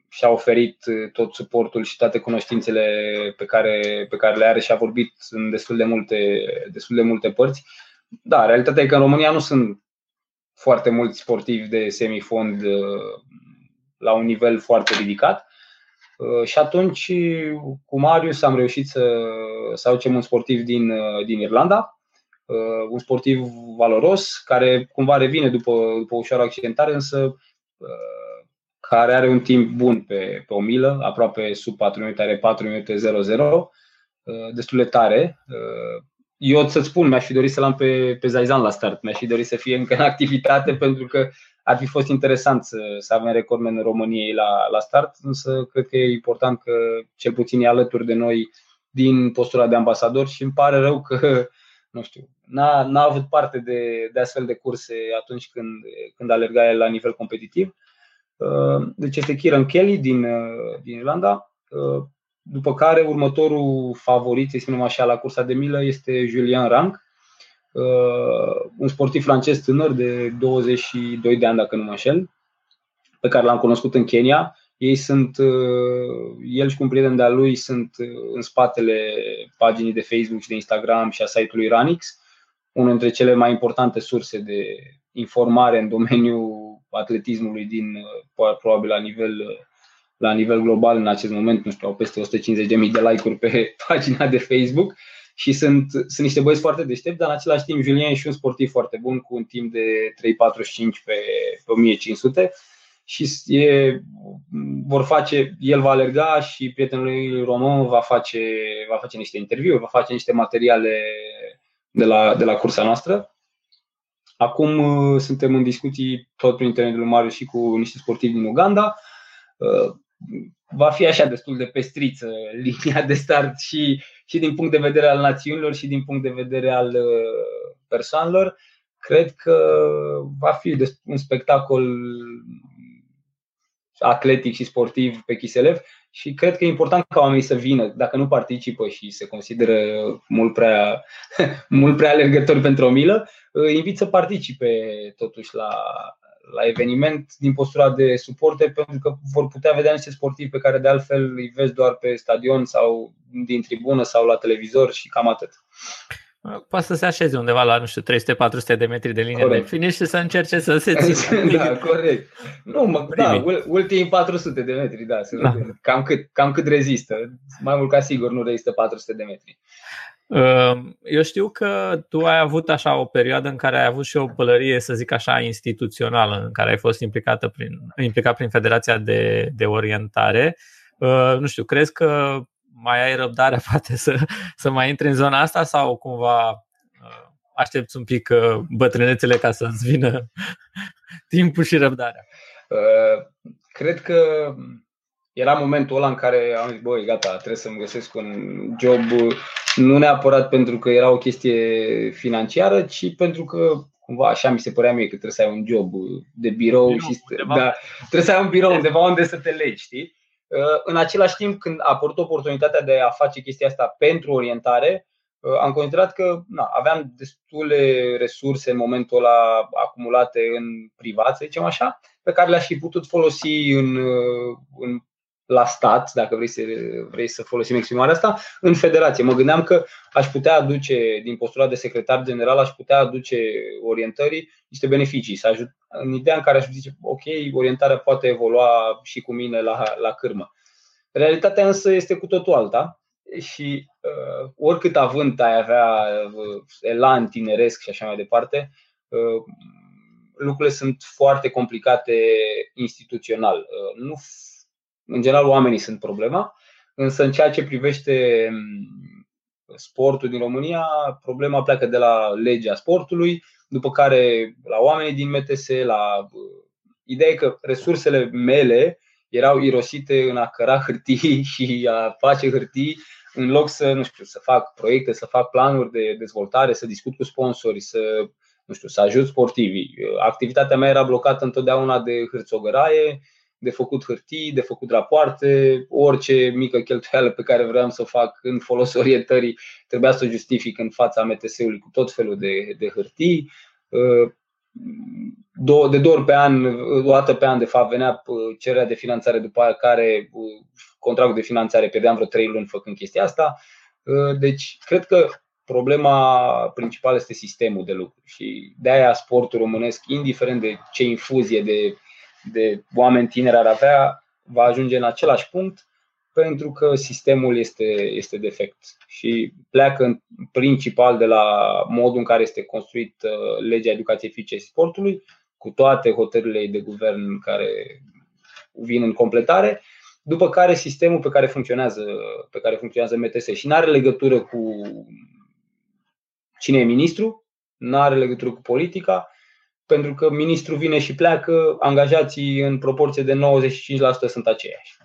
și-a oferit tot suportul și toate cunoștințele pe care, pe care le are și a vorbit în destul de multe, destul de multe părți. Da, realitatea e că în România nu sunt foarte mulți sportivi de semifond la un nivel foarte ridicat. Și atunci cu Marius am reușit să, să aducem un sportiv din, din Irlanda, un sportiv valoros, care cumva revine după, după o ușoară accidentare, însă care are un timp bun pe, pe o milă, aproape sub patru minute, are patru minute zero zero, destul de tare. Eu să-ți spun, mi-aș fi dorit să-l am pe, pe Zaizan la start, mi-aș fi dorit să fie încă în activitate, pentru că ar fi fost interesant să, să avem recordmen României la, la start, însă cred că e important că cel puțin e alături de noi din postura de ambasador și îmi pare rău că, nu știu, n-a, n-a avut parte de, de astfel de curse atunci când, când alerga el la nivel competitiv. Deci este Kieran Kelly din, din Irlanda, după care următorul favorit, să spunem așa, la cursa de milă este Julian Rang, un sportiv francez tânăr de douăzeci și doi de ani, dacă nu mă înșel, pe care l-am cunoscut în Kenya. Ei sunt, el și cu un prieten de-al lui sunt în spatele paginii de Facebook și de Instagram și a site-ului Runix, una dintre cele mai importante surse de informare în domeniul atletismului din, probabil la nivel, la nivel global în acest moment, nu știu, au peste o sută cincizeci de mii de like-uri pe pagina de Facebook. Și sunt, sunt niște băieți foarte deștepți, dar în același timp Julian e și un sportiv foarte bun cu un timp de trei patruzeci și cinci pe, pe o mie cinci sute. Și e, vor face, el va alerga și prietenul lui Roman va face, va face niște interviuri, va face niște materiale de la, de la cursa noastră. Acum suntem în discuții tot prin intermediul lui Marius și cu niște sportivi din Uganda. Va fi așa destul de pestriță linia de start și, și din punct de vedere al națiunilor și din punct de vedere al persoanelor. Cred că va fi un spectacol atletic și sportiv pe Chișelef și cred că e important ca oamenii să vină. Dacă nu participă și se consideră mult prea, mult prea alergători pentru o milă, invit să participe totuși la, la eveniment din postura de suporter, pentru că vor putea vedea niște sportivi pe care de altfel îi vezi doar pe stadion sau din tribună sau la televizor și cam atât. Poate să se așeze undeva la, nu știu, trei sute patru sute de metri de linie corect. De finish și să încerce să se țină. Da, corect. Nu, mă, da, ultimii patru sute de metri, da, să da. Cam, cât, cam cât rezistă. Mai mult ca sigur nu rezistă patru sute de metri. Eu știu că tu ai avut așa o perioadă în care ai avut și o pălărie, să zic așa, instituțională, în care ai fost implicată prin, implicat prin Federația de, de Orientare. Nu știu, crezi că mai ai răbdarea poate să, să mai intri în zona asta sau cumva aștepți un pic bătrânețele ca să-ți vină timpul și răbdarea? Cred că era momentul ăla în care am zis, băi, gata, trebuie să-mi găsesc un job, nu neapărat pentru că era o chestie financiară, ci pentru că cumva așa mi se părea mie că trebuie să ai un job de birou, birou și undeva, da, trebuie să ai un birou undeva unde să te legi, știi? În același timp, când a apărut oportunitatea de a face chestia asta pentru orientare, am considerat că na, aveam destule resurse în momentul ăla acumulate în privat, să zicem așa, pe care le-aș fi putut folosi în, în, la stat, dacă vrei să, vrei să folosim exprimarea asta, în federație. Mă gândeam că aș putea aduce, din postura de secretar general, aș putea aduce orientării niște beneficii, să ajut, în ideea în care aș zice, ok, orientarea poate evolua și cu mine la, la cârmă. Realitatea însă este cu totul alta și uh, oricât avânt ai avea uh, elan tineresc și așa mai departe, uh, lucrurile sunt foarte complicate instituțional. Uh, nu În general, oamenii sunt problema, însă în ceea ce privește sportul din România, problema pleacă de la legea sportului, după care la oamenii din M T S, la ideea că resursele mele erau irosite în a căra hârtii și a face hârtii, în loc să, nu știu, să fac proiecte, să fac planuri de dezvoltare, să discut cu sponsori, să, nu știu, să ajut sportivii. Activitatea mea era blocată întotdeauna de hârțogăraie, de făcut hârtii, de făcut rapoarte, orice mică cheltuială pe care vreau să o fac în folosul orientării trebuia să o justific în fața M T S-ului cu tot felul de, de hârtii. De două ori pe an, o dată pe an de fapt venea cererea de finanțare, după care contractul de finanțare pierdeam vreo trei luni făcând chestia asta. Deci cred că problema principală este sistemul de lucru și de-aia sportul românesc, indiferent de ce infuzie de de oameni tineri ar avea, va ajunge în același punct, pentru că sistemul este, este defect și pleacă în principal de la modul în care este construit legea educației fizice și sportului, cu toate hotărârile de guvern care vin în completare, după care sistemul pe care funcționează, pe care funcționează M T S și nu are legătură cu cine e ministru, nu are legătură cu politica, pentru că ministrul vine și pleacă, angajații în proporție de nouăzeci și cinci la sută sunt aceiași.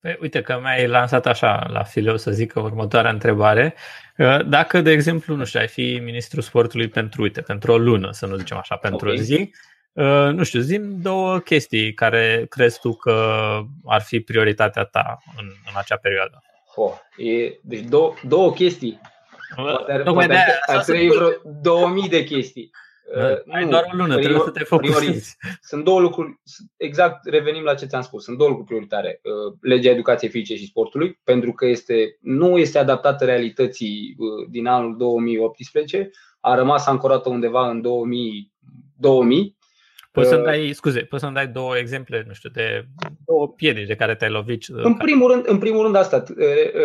Păi, uite că mi-ai lansat așa la fileu, să zic, următoarea întrebare. Dacă, de exemplu, nu știu, ai fi ministrul sportului pentru, uite, pentru o lună, să nu zicem așa, pentru okay. o zi, nu știu, zi-mi două chestii care crezi tu că ar fi prioritatea ta în, în acea perioadă. Oh, e, deci două, două chestii. Poate ar trebui vreo două mii de chestii. Ai doar o lună, trebuie să te focusezi. Sunt două lucruri, exact revenim la ce ți-am spus, sunt două lucruri prioritare. Legea educației fizice și sportului, pentru că este, nu este adaptată realității din anul două mii optsprezece, a rămas ancorată undeva în două mii. Poți să-mi dai, scuze, poți să-mi dai două exemple, nu știu, de două piedici de care te-ai lovit? În primul rând, în primul rând asta,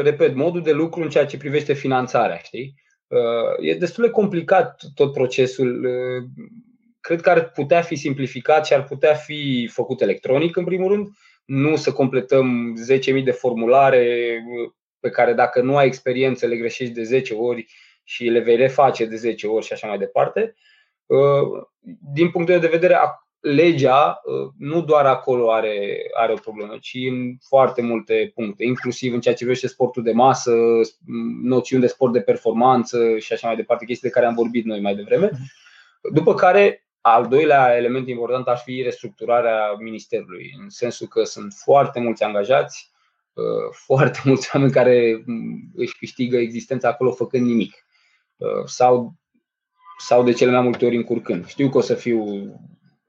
repet, modul de lucru în ceea ce privește finanțarea, știi? E destul de complicat tot procesul. Cred că ar putea fi simplificat și ar putea fi făcut electronic, în primul rând. Nu să completăm zece mii de formulare pe care, dacă nu ai experiență, le greșești de zece ori și le vei reface de zece ori și așa mai departe. Din punctul de vedere, legea nu doar acolo are, are o problemă, ci în foarte multe puncte, inclusiv în ceea ce privește sportul de masă, noțiuni de sport de performanță și așa mai departe, chestii de care am vorbit noi mai devreme. După care, al doilea element important ar fi restructurarea ministerului, în sensul că sunt foarte mulți angajați, foarte mulți oameni care își câștigă existența acolo făcând nimic sau sau de cele mai multe ori încurcând. Știu că o să fiu,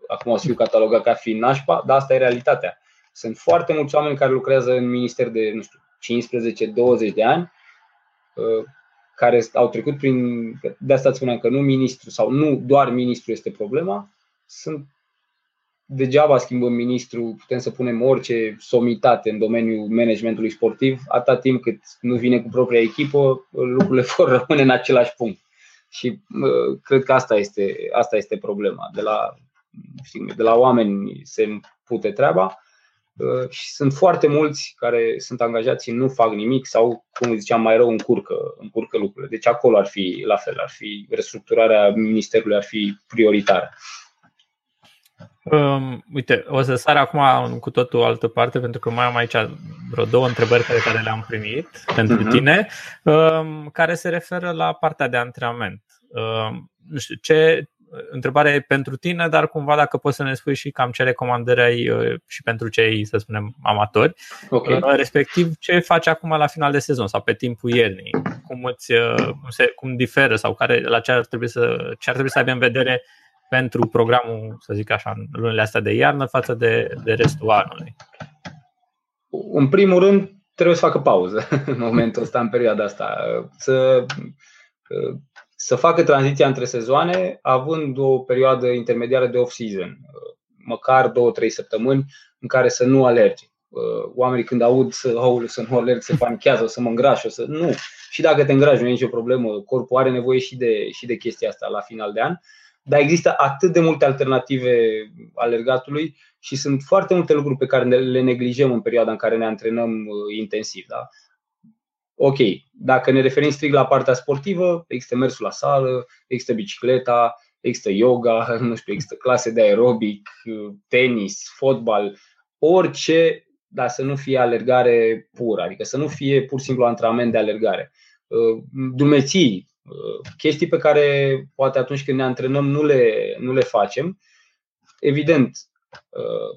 acum o să fiu catalogat ca fiind nașpa, dar asta e realitatea. Sunt foarte mulți oameni care lucrează în minister de, nu știu, cincisprezece douăzeci de ani, care au trecut prin, de asta îți spuneam că nu ministru sau nu doar ministru este problema, sunt degeaba schimbăm ministru, putem să punem orice somitate în domeniul managementului sportiv, atâta timp cât nu vine cu propria echipă, lucrurile vor rămâne în același punct. Și uh, cred că asta este, asta este problema. De la, de la oameni se pute treaba uh, și sunt foarte mulți care sunt angajați și nu fac nimic sau, cum ziceam mai rău, încurcă, încurcă lucrurile. Deci acolo ar fi la fel, ar fi restructurarea ministerului ar fi prioritară. Um, uite, o să sar acum cu totul altă parte, pentru că mai am aici vreo două întrebări pe care le-am primit pentru uh-huh. tine, um, care se referă la partea de antrenament. Um, nu știu, ce întrebare e pentru tine, dar cumva dacă poți să ne spui și cam ce recomandări ai uh, și pentru cei, să spunem, amatori, okay. uh, respectiv ce faci acum la final de sezon sau pe timpul iernii, cum, îți, uh, cum, se, cum diferă sau care, la ce ar trebui să, ce ar trebui să aibă în vedere pentru programul, să zic așa, în lunile astea de iarnă față de, de restul anului? În primul rând, trebuie să facă pauză în momentul ăsta, în perioada asta. Să, să facă tranziția între sezoane, având o perioadă intermediară de off-season, măcar două-trei săptămâni în care să nu alerge. Oamenii când aud să, aul, să nu alerg, se panichează, o să mă îngraș, o să... Nu! Și dacă te îngrași, nu e nicio problemă. Corpul are nevoie și de, și de chestia asta la final de an. Dar există atât de multe alternative alergatului și sunt foarte multe lucruri pe care le neglijăm în perioada în care ne antrenăm intensiv. Da? Ok, dacă ne referim strict la partea sportivă, există mersul la sală, există bicicleta, există yoga, nu știu, există clase de aerobic, tenis, fotbal, orice, dar să nu fie alergare pură, adică să nu fie pur și simplu antrenament de alergare. Drumeții. Chestii pe care poate atunci când ne antrenăm nu le, nu le facem. Evident,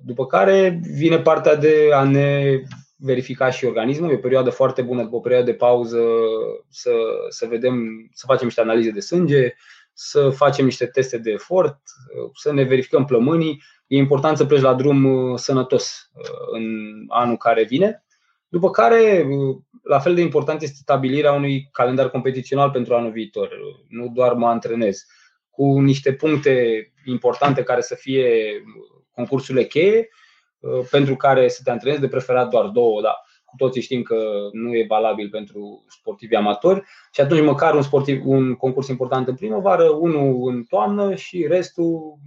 după care vine partea de a ne verifica și organismul. E o perioadă foarte bună, după o perioadă de pauză, să, să vedem, să facem niște analize de sânge, să facem niște teste de efort, să ne verificăm plămânii. E important să pleci la drum sănătos în anul care vine. După care, la fel de important este stabilirea unui calendar competițional pentru anul viitor. Nu doar mă antrenez, cu niște puncte importante care să fie concursurile cheie, pentru care să te antrenezi, de preferat doar două, dar cu toții știm că nu e valabil pentru sportivi amatori. Și atunci măcar un, sportiv, un concurs important în primăvară, unul în toamnă și restul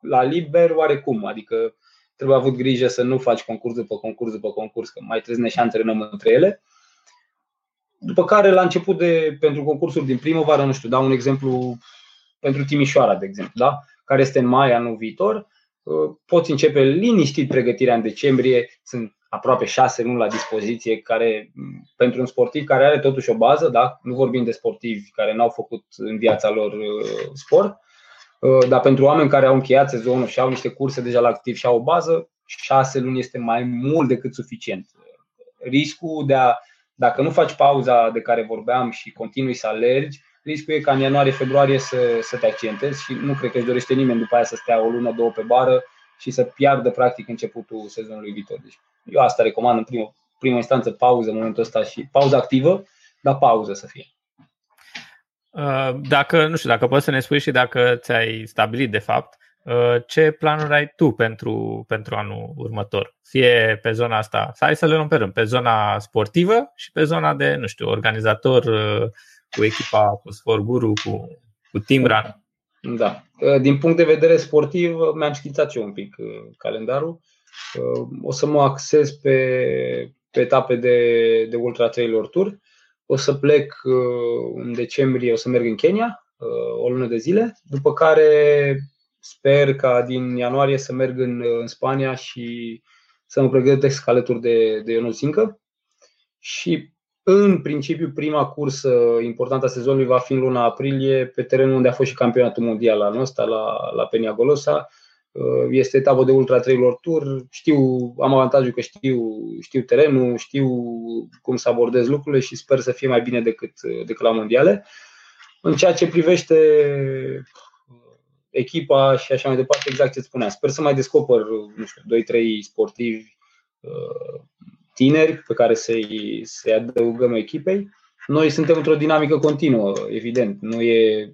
la liber oarecum, adică trebuie avut grijă să nu faci concurs după concurs după concurs, că mai trebuie să ne și antrenăm între ele. După care, la început de, pentru concursuri din primăvară, nu știu, dau un exemplu pentru Timișoara, de exemplu, da? Care este în mai anul viitor, poți începe liniștit pregătirea în decembrie, sunt aproape șase luni la dispoziție, care pentru un sportiv care are totuși o bază, da? Nu vorbim de sportivi care n-au făcut în viața lor sport, dar pentru oameni care au încheiat sezonul și au niște curse deja la activ și au o bază, șase luni este mai mult decât suficient. Riscul de a, Dacă nu faci pauza de care vorbeam și continui să alergi, riscul e ca în ianuarie-februarie să, să te accentezi și nu cred că își dorește nimeni după aia să stea o lună, două pe bară și să piardă practic începutul sezonului viitor. Deci eu asta recomand în primă, primă instanță, pauză în momentul ăsta și pauză activă, dar pauză să fie. Dacă, nu știu, dacă poți să ne spui și dacă ți-ai stabilit de fapt, ce planuri ai tu pentru, pentru anul următor? Fie pe zona asta, hai să le luăm pe rând, pe zona sportivă și pe zona de, nu știu, organizator cu echipa, cu Sport Guru, cu, cu Team Run. Da. Din punct de vedere sportiv, mi-am schițat eu un pic calendarul. O să mă axez pe, pe etape de, de Ultra Trail Tour. O să plec în decembrie, o să merg în Kenya o lună de zile, după care sper ca din ianuarie să merg în, în Spania și să mă pregătesc alături de, de Ionut Sincă. Și în principiu prima cursă importantă a sezonului va fi în luna aprilie, pe terenul unde a fost și campionatul mondial anul ăsta, la, la Peniagolosa. Este etapă de Ultra Trail Tour. Știu, am avantajul că știu, știu terenul, știu cum să abordez lucrurile și sper să fie mai bine decât, decât la mondiale. În ceea ce privește echipa și așa mai departe, exact ce spuneam, sper să mai descoper, nu știu, doi trei sportivi tineri pe care să-i, să-i adăugăm echipei. Noi suntem într-o dinamică continuă, evident. Nu, e,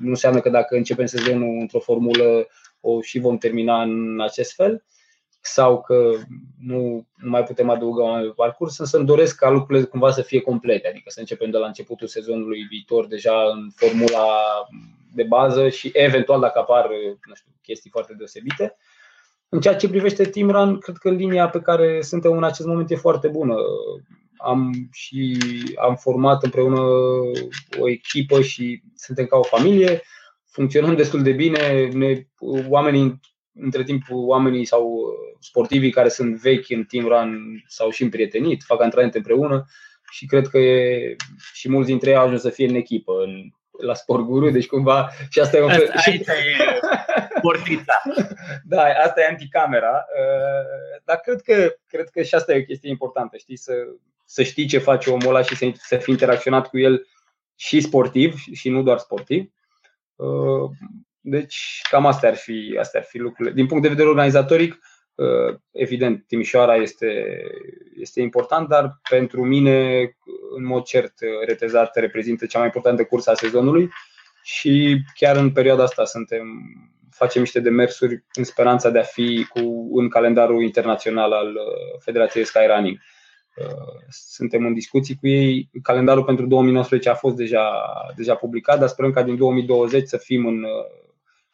nu înseamnă că dacă începem sezonul într-o formulă o și vom termina în acest fel sau că nu, nu mai putem adăuga un parcurs, însă îmi doresc ca lucrurile cumva să fie complete, adică să începem de la începutul sezonului viitor deja în formula de bază și eventual dacă apar, nu știu, chestii foarte deosebite. În ceea ce privește Team Run, cred că linia pe care suntem în acest moment e foarte bună. Am și am format împreună o echipă și suntem ca o familie. Funcționăm destul de bine. Ne, oamenii, între timp, oamenii sau sportivii care sunt vechi în Team Run s-au și împrietenit, fac antrenamente împreună și cred că e, și mulți dintre ei au ajuns să fie în echipă în, la Sport Guru, deci cumva și asta e un fel. Aici e portița. Da, asta e anticamera, dar cred că, cred că și asta e o chestie importantă, știi, să, să știi ce face omul ăla și să, să fii interacționat cu el și sportiv și nu doar sportiv. Deci cam astea ar fi, astea ar fi lucrurile. Din punct de vedere organizatoric, evident, Timișoara este, este important, dar pentru mine, în mod cert, Retezat reprezintă cea mai importantă cursă a sezonului și chiar în perioada asta suntem, facem niște demersuri în speranța de a fi cu, în calendarul internațional al Federației Skyrunning. Suntem în discuții cu ei. Calendarul pentru două mii nouăsprezece a fost deja, deja publicat, dar sperăm ca din două mii douăzeci să fim în,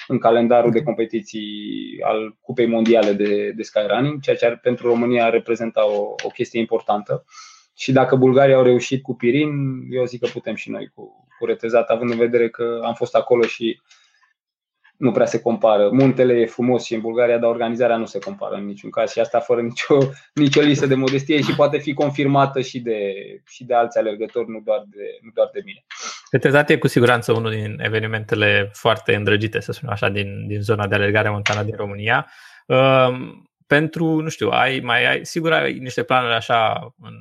în calendarul de competiții al Cupei Mondiale de, de Skyrunning, ceea ce ar, pentru România ar reprezenta o, o chestie importantă. Și dacă Bulgaria au reușit cu Pirin, eu zic că putem și noi cu, cu Retezat, având în vedere că am fost acolo și nu prea se compară. Muntele e frumos și în Bulgaria, dar organizarea nu se compară în niciun caz și asta fără nicio, nicio listă de modestie și poate fi confirmată și de, și de alți alergători, nu doar de, nu doar de mine. Retezat e cu siguranță unul din evenimentele foarte îndrăgite, să spunem așa, din, din zona de alergare montană din România. Pentru, nu știu, ai, mai ai, sigur ai niște planuri așa în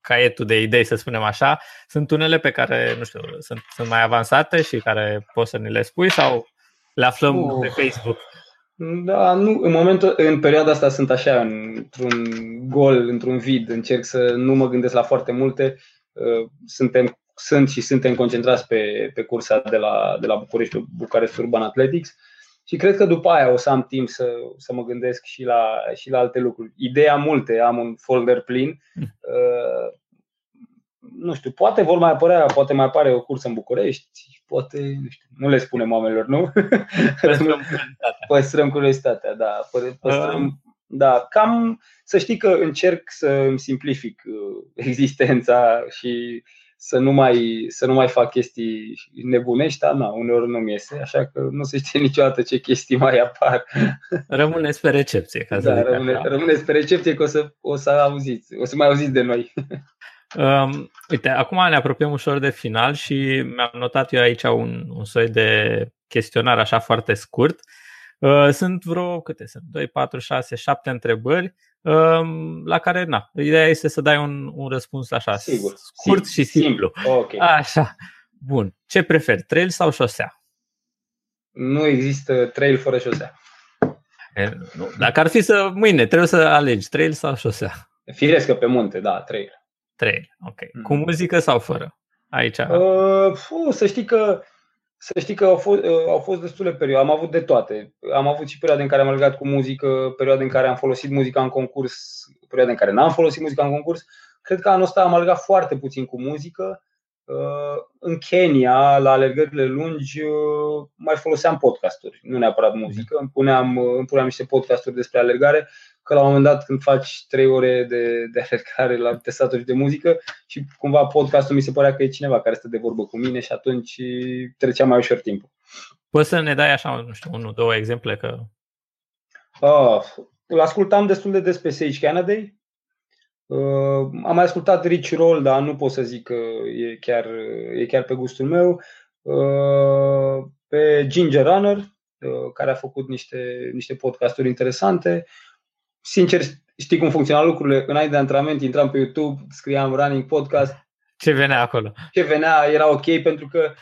caietul de idei, să spunem așa. Sunt unele pe care, nu știu, sunt, sunt mai avansate și care poți să ni le spui sau le aflăm uh, pe Facebook. Da, nu, în momentul, în perioada asta sunt așa, într-un gol, într-un vid, încerc să nu mă gândesc la foarte multe. Suntem, sunt și suntem concentrați pe, pe cursa de la, de la București, Bucureștiul Urban Athletics și cred că după aia o să am timp să, să mă gândesc și la, și la alte lucruri. Ideea multe, am un folder plin. Mm. Uh, Nu știu, poate vor mai apărea, poate mai apare o cursă în București, poate, nu știu, nu le spunem oamenilor, nu? Păstrăm curiozitatea. Păstrăm curiozitatea, da. Păstrăm, da. Cam să știi că încerc să îmi simplific existența și să nu mai, să nu mai fac chestii nebunești, dar na, uneori nu-mi iese, așa că nu se știe niciodată ce chestii mai apar. Rămâneți pe recepție. Ca să da, rămâne, rămâneți pe recepție că o să, o să auziți, o să mai auziți de noi. Um, uite, acum ne apropiem ușor de final și mi-am notat eu aici un, un soi de chestionar așa foarte scurt. Sunt vreo câte sunt? doi, patru, șase, șapte întrebări la care, na, ideea este să dai un, un răspuns așa, sigur, scurt sigur, și simplu. simplu. Okay. Așa. Bun. Ce preferi, trail sau șosea? Nu există trail fără șosea. Nu. Dacă ar fi să mâine, trebuie să alegi trail sau șosea? Firesc că pe munte, da, trail. Trail, ok. Mm. Cu muzică sau fără? Aici. Uh, fu, să știi că Să știi că au fost, au fost destule perioade, am avut de toate. Am avut și perioade în care am alergat cu muzică, perioade în care am folosit muzica în concurs, perioade în care n-am folosit muzica în concurs. Cred că anul ăsta am alergat foarte puțin cu muzică. În Kenya, la alergările lungi, mai foloseam podcasturi, nu neapărat muzică. Îmi puneam, îmi puneam niște podcasturi despre alergare, că la un moment dat când faci trei ore de, de alergare la testatori de muzică și cumva podcastul mi se părea că e cineva care stă de vorbă cu mine și atunci trecea mai ușor timpul. Poți să ne dai așa, nu știu, unul, două exemple? Că... Ah, îl ascultam destul de des pe Sage Kennedy. Uh, am mai ascultat Rich Roll, dar nu pot să zic că e chiar, e chiar pe gustul meu. Uh, pe Ginger Runner, uh, care a făcut niște, niște podcasturi interesante. Sincer, știi cum funcționau lucrurile? Înainte de antrenament intram pe YouTube, scriam running podcast. Ce venea acolo? Ce venea era ok, pentru că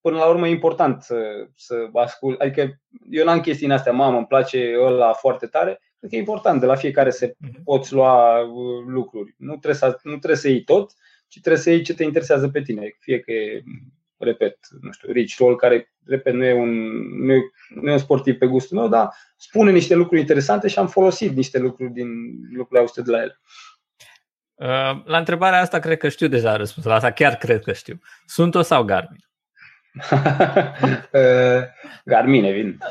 până la urmă e important să, să ascult. Adică eu n-am chestii în astea, mamă, îmi place ăla foarte tare. Cred că e important, de la fiecare se poți lua lucruri. Nu trebuie să, nu trebuie să iei tot, ci trebuie să iei ce te interesează pe tine. Fie că e, repet, nu știu, Rich Roll, care, repet, nu e, un, nu, e, nu e un sportiv pe gustul meu, dar spune niște lucruri interesante și am folosit niște lucruri din lucrurile auzite de la el. La întrebarea asta cred că știu deja răspunsul. La asta chiar cred că știu. Sunto sau Garmin? Garmin, evident.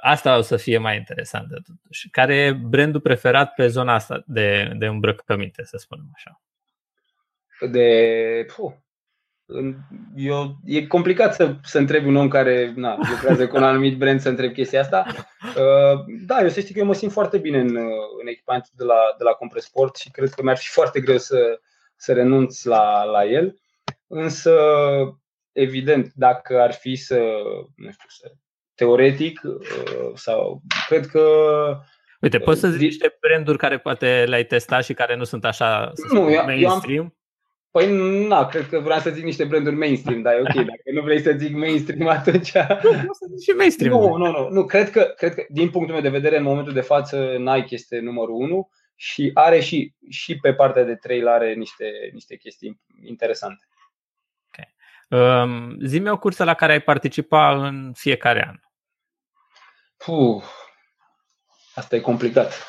Asta o să fie mai interesantă totuși. Care e brandul preferat pe zona asta de, de îmbrăcăminte, să spunem așa? De... Puh. Eu, e complicat să, să întrebi un om care na, lucrează cu un anumit brand să întrebi chestia asta. Da, eu să știu că eu mă simt foarte bine în, în echipamentul de la, de la Compresport și cred că mi-ar fi foarte greu să, să renunț la, la el. Însă, evident, dacă ar fi să... Nu știu, să teoretic sau cred că... Uite, poți să zici niște branduri care poate le-ai testat și care nu sunt așa, să nu, spun, mainstream? Am, păi nu, cred că vreau să zic niște branduri mainstream, dar e ok, dacă nu vrei să zic mainstream atunci... Nu, vreau să zic și mainstream. Nu, nu, nu, nu cred, că, cred că din punctul meu de vedere în momentul de față Nike este numărul unu și are și, și pe partea de trail are niște, niște chestii interesante. Okay. Um, zi-mi o cursă la care ai participa în fiecare an. Puh, asta e complicat.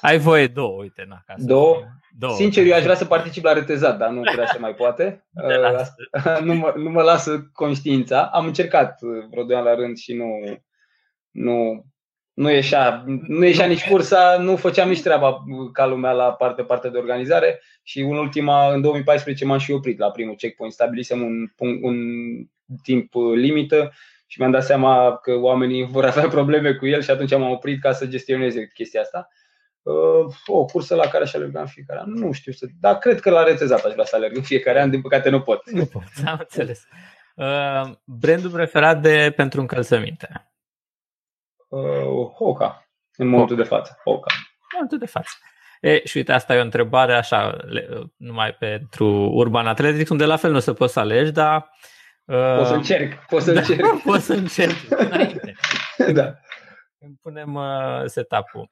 Ai voie două, uite, na, ca să două. două. Sincer, eu aș vrea să particip la Retezat, dar nu prea se mai poate. Nu mă, nu mă lasă conștiința. Am încercat vreo doi ani la rând și nu nu nu ieșea, nu ieșea nici cursa, nu făceam nici treaba ca lumea la parte parte de organizare și în ultima în două mii paisprezece m-am și oprit la primul checkpoint, stabilisem un un timp limită. Și mi-am dat seama că oamenii vor avea probleme cu el și atunci m-am oprit ca să gestioneze chestia asta. O cursă la care aș alerga în fiecare an, nu știu, să, dar cred că la Retezat aș vrea să alerg în fiecare an, din păcate nu pot. Nu pot, am înțeles. Uh, brandul preferat de, pentru încălțăminte? Uh, Hoka, în momentul Hoka. de față. Hoka. În momentul de față. E, și uite, asta e o întrebare așa, numai pentru Urban Athletics, unde la fel nu se poți să alegi, dar... Poți să încerc, poți să încerc. Da, poți să încerc, înainte. Da. Îmi punem setup-ul.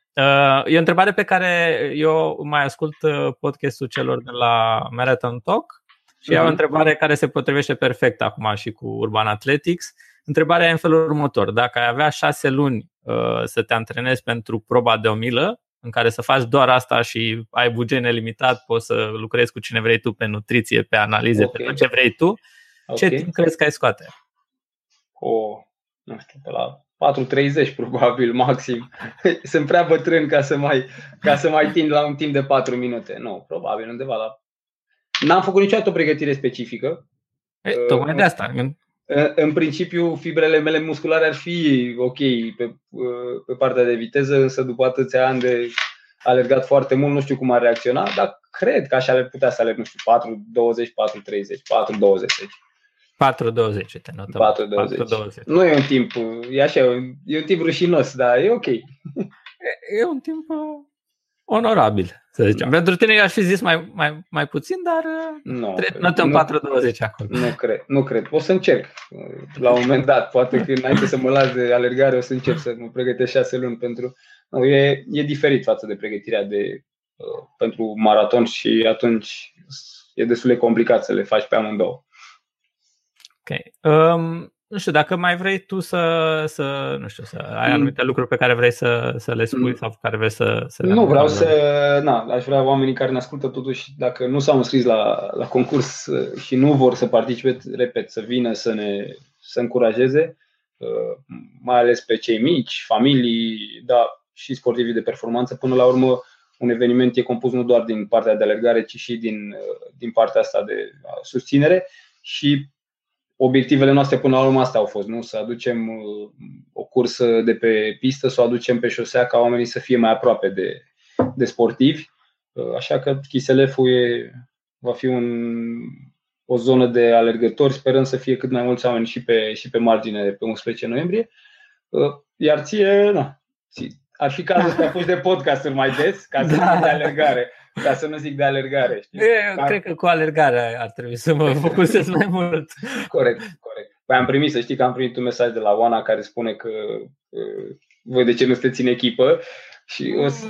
E o întrebare pe care eu mai ascult podcastul celor de la Marathon Talk și e o întrebare care se potrivește perfect acum și cu Urban Athletics. Întrebarea e în felul următor. Dacă ai avea șase luni să te antrenezi pentru proba de o milă, în care să faci doar asta și ai buget nelimitat, poți să lucrezi cu cine vrei tu pe nutriție, pe analize, okay, pe tot ce vrei tu, ce okay. timp crezi că ai scoate? O, nu știu, pe la patru treizeci probabil, maxim. Sunt prea bătrân ca să mai, ca să mai tind la un timp de patru minute. Nu, probabil undeva la... N-am făcut niciodată o pregătire specifică. E, tocmai de asta. În principiu, fibrele mele musculare ar fi ok pe, pe partea de viteză, însă după atâția ani de alergat foarte mult, nu știu cum ar reacționa, dar cred că așa ar putea să alerg, nu știu, patru douăzeci, patru treizeci, patru douăzeci. patru douăzeci te notăm. patru douăzeci. Nu e un timp, e așa, e un timp rușinos, dar e ok. E, e un timp onorabil, să zicem. Da. Pentru tine aș fi zis mai, mai, mai puțin, dar no, tre- notăm patru douăzeci acolo. Nu cred, nu cred. O să încerc la un moment dat. Poate că înainte să mă las de alergare o să încerc să mă pregătesc șase luni pentru... Nu, e, e diferit față de pregătirea de, uh, pentru maraton și atunci e destul de complicat să le faci pe amândouă. Okay. Um, nu știu, dacă mai vrei tu să, să, nu știu, să ai anumite mm. lucruri pe care vrei să, să le spui mm. sau pe care vrei să, să le... Nu, vreau să... Na, aș vrea oamenii care ne ascultă totuși, dacă nu s-au înscris la, la concurs și nu vor să participe, repet, să vină să ne să încurajeze, uh, mai ales pe cei mici, familii, dar și sportivii de performanță. Până la urmă, un eveniment e compus nu doar din partea de alergare, ci și din, din partea asta de susținere. Și obiectivele noastre până la urmă asta au fost, nu? Să aducem o cursă de pe pistă, să o aducem pe șosea ca oamenii să fie mai aproape de, de sportivi. Așa că Chișeleful e, va fi un, o zonă de alergători. Sperăm să fie cât mai mulți oameni și pe, și pe margine pe unsprezece noiembrie. Iar ție, na, ție. Ar fi cazul să te apuci de podcasturi mai des, ca să da. nu zic de alergare, ca să nu zic de alergare. Știi? Eu cred că cu alergarea ar trebui să mă focusez mai mult. Corect, corect. Păi am primit, să știi că am primit un mesaj de la Oana care spune că voi de ce nu sunteți în echipă și o să...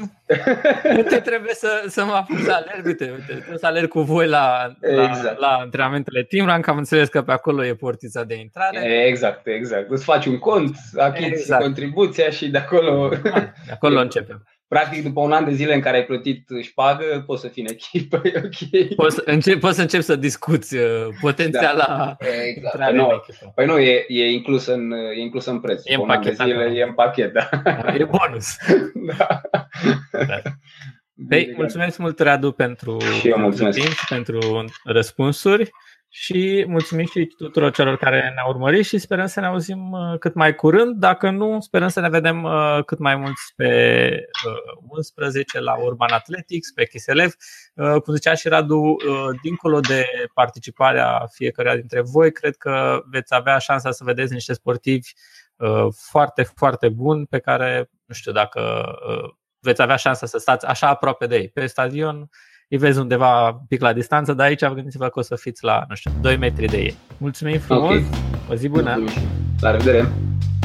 Uite, trebuie să, să mă apuc să alerg, uite, uite, trebuie să alerg cu voi la, exact. la, la antrenamentele Team Run, că am înțeles că pe acolo e portița de intrare. Exact, exact. Îți faci un cont, achizi exact. contribuția și de acolo... De acolo începem. Practic, după un an de zile în care ai plătit șpagă, poți să fii în echipă, e ok. Poți să începi, poți să, începi să discuți potențiala da, exact. intrare în echipă. Păi nu, e, e, inclus, în, e inclus în preț. E în pachet. Zile, e în pachet, da. E bonus. Da. Da. Dei, mulțumesc mult, Radu, pentru, și eu mulțumesc. timp, pentru răspunsuri și mulțumim și tuturor celor care ne-au urmărit și sperăm să ne auzim cât mai curând. Dacă nu, sperăm să ne vedem cât mai mulți pe unsprezece la Urban Athletics, pe Chișelef. Cum zicea și Radu, dincolo de participarea fiecăruia dintre voi, cred că veți avea șansa să vedeți niște sportivi foarte, foarte buni pe care, nu știu dacă... veți avea șansa să stați așa aproape de ei. Pe stadion îi vezi undeva un pic la distanță, dar aici gândiți-vă că o să fiți la, nu știu, doi metri de ei. Mulțumim frumos, okay. O zi bună! Mulțumim. La revedere!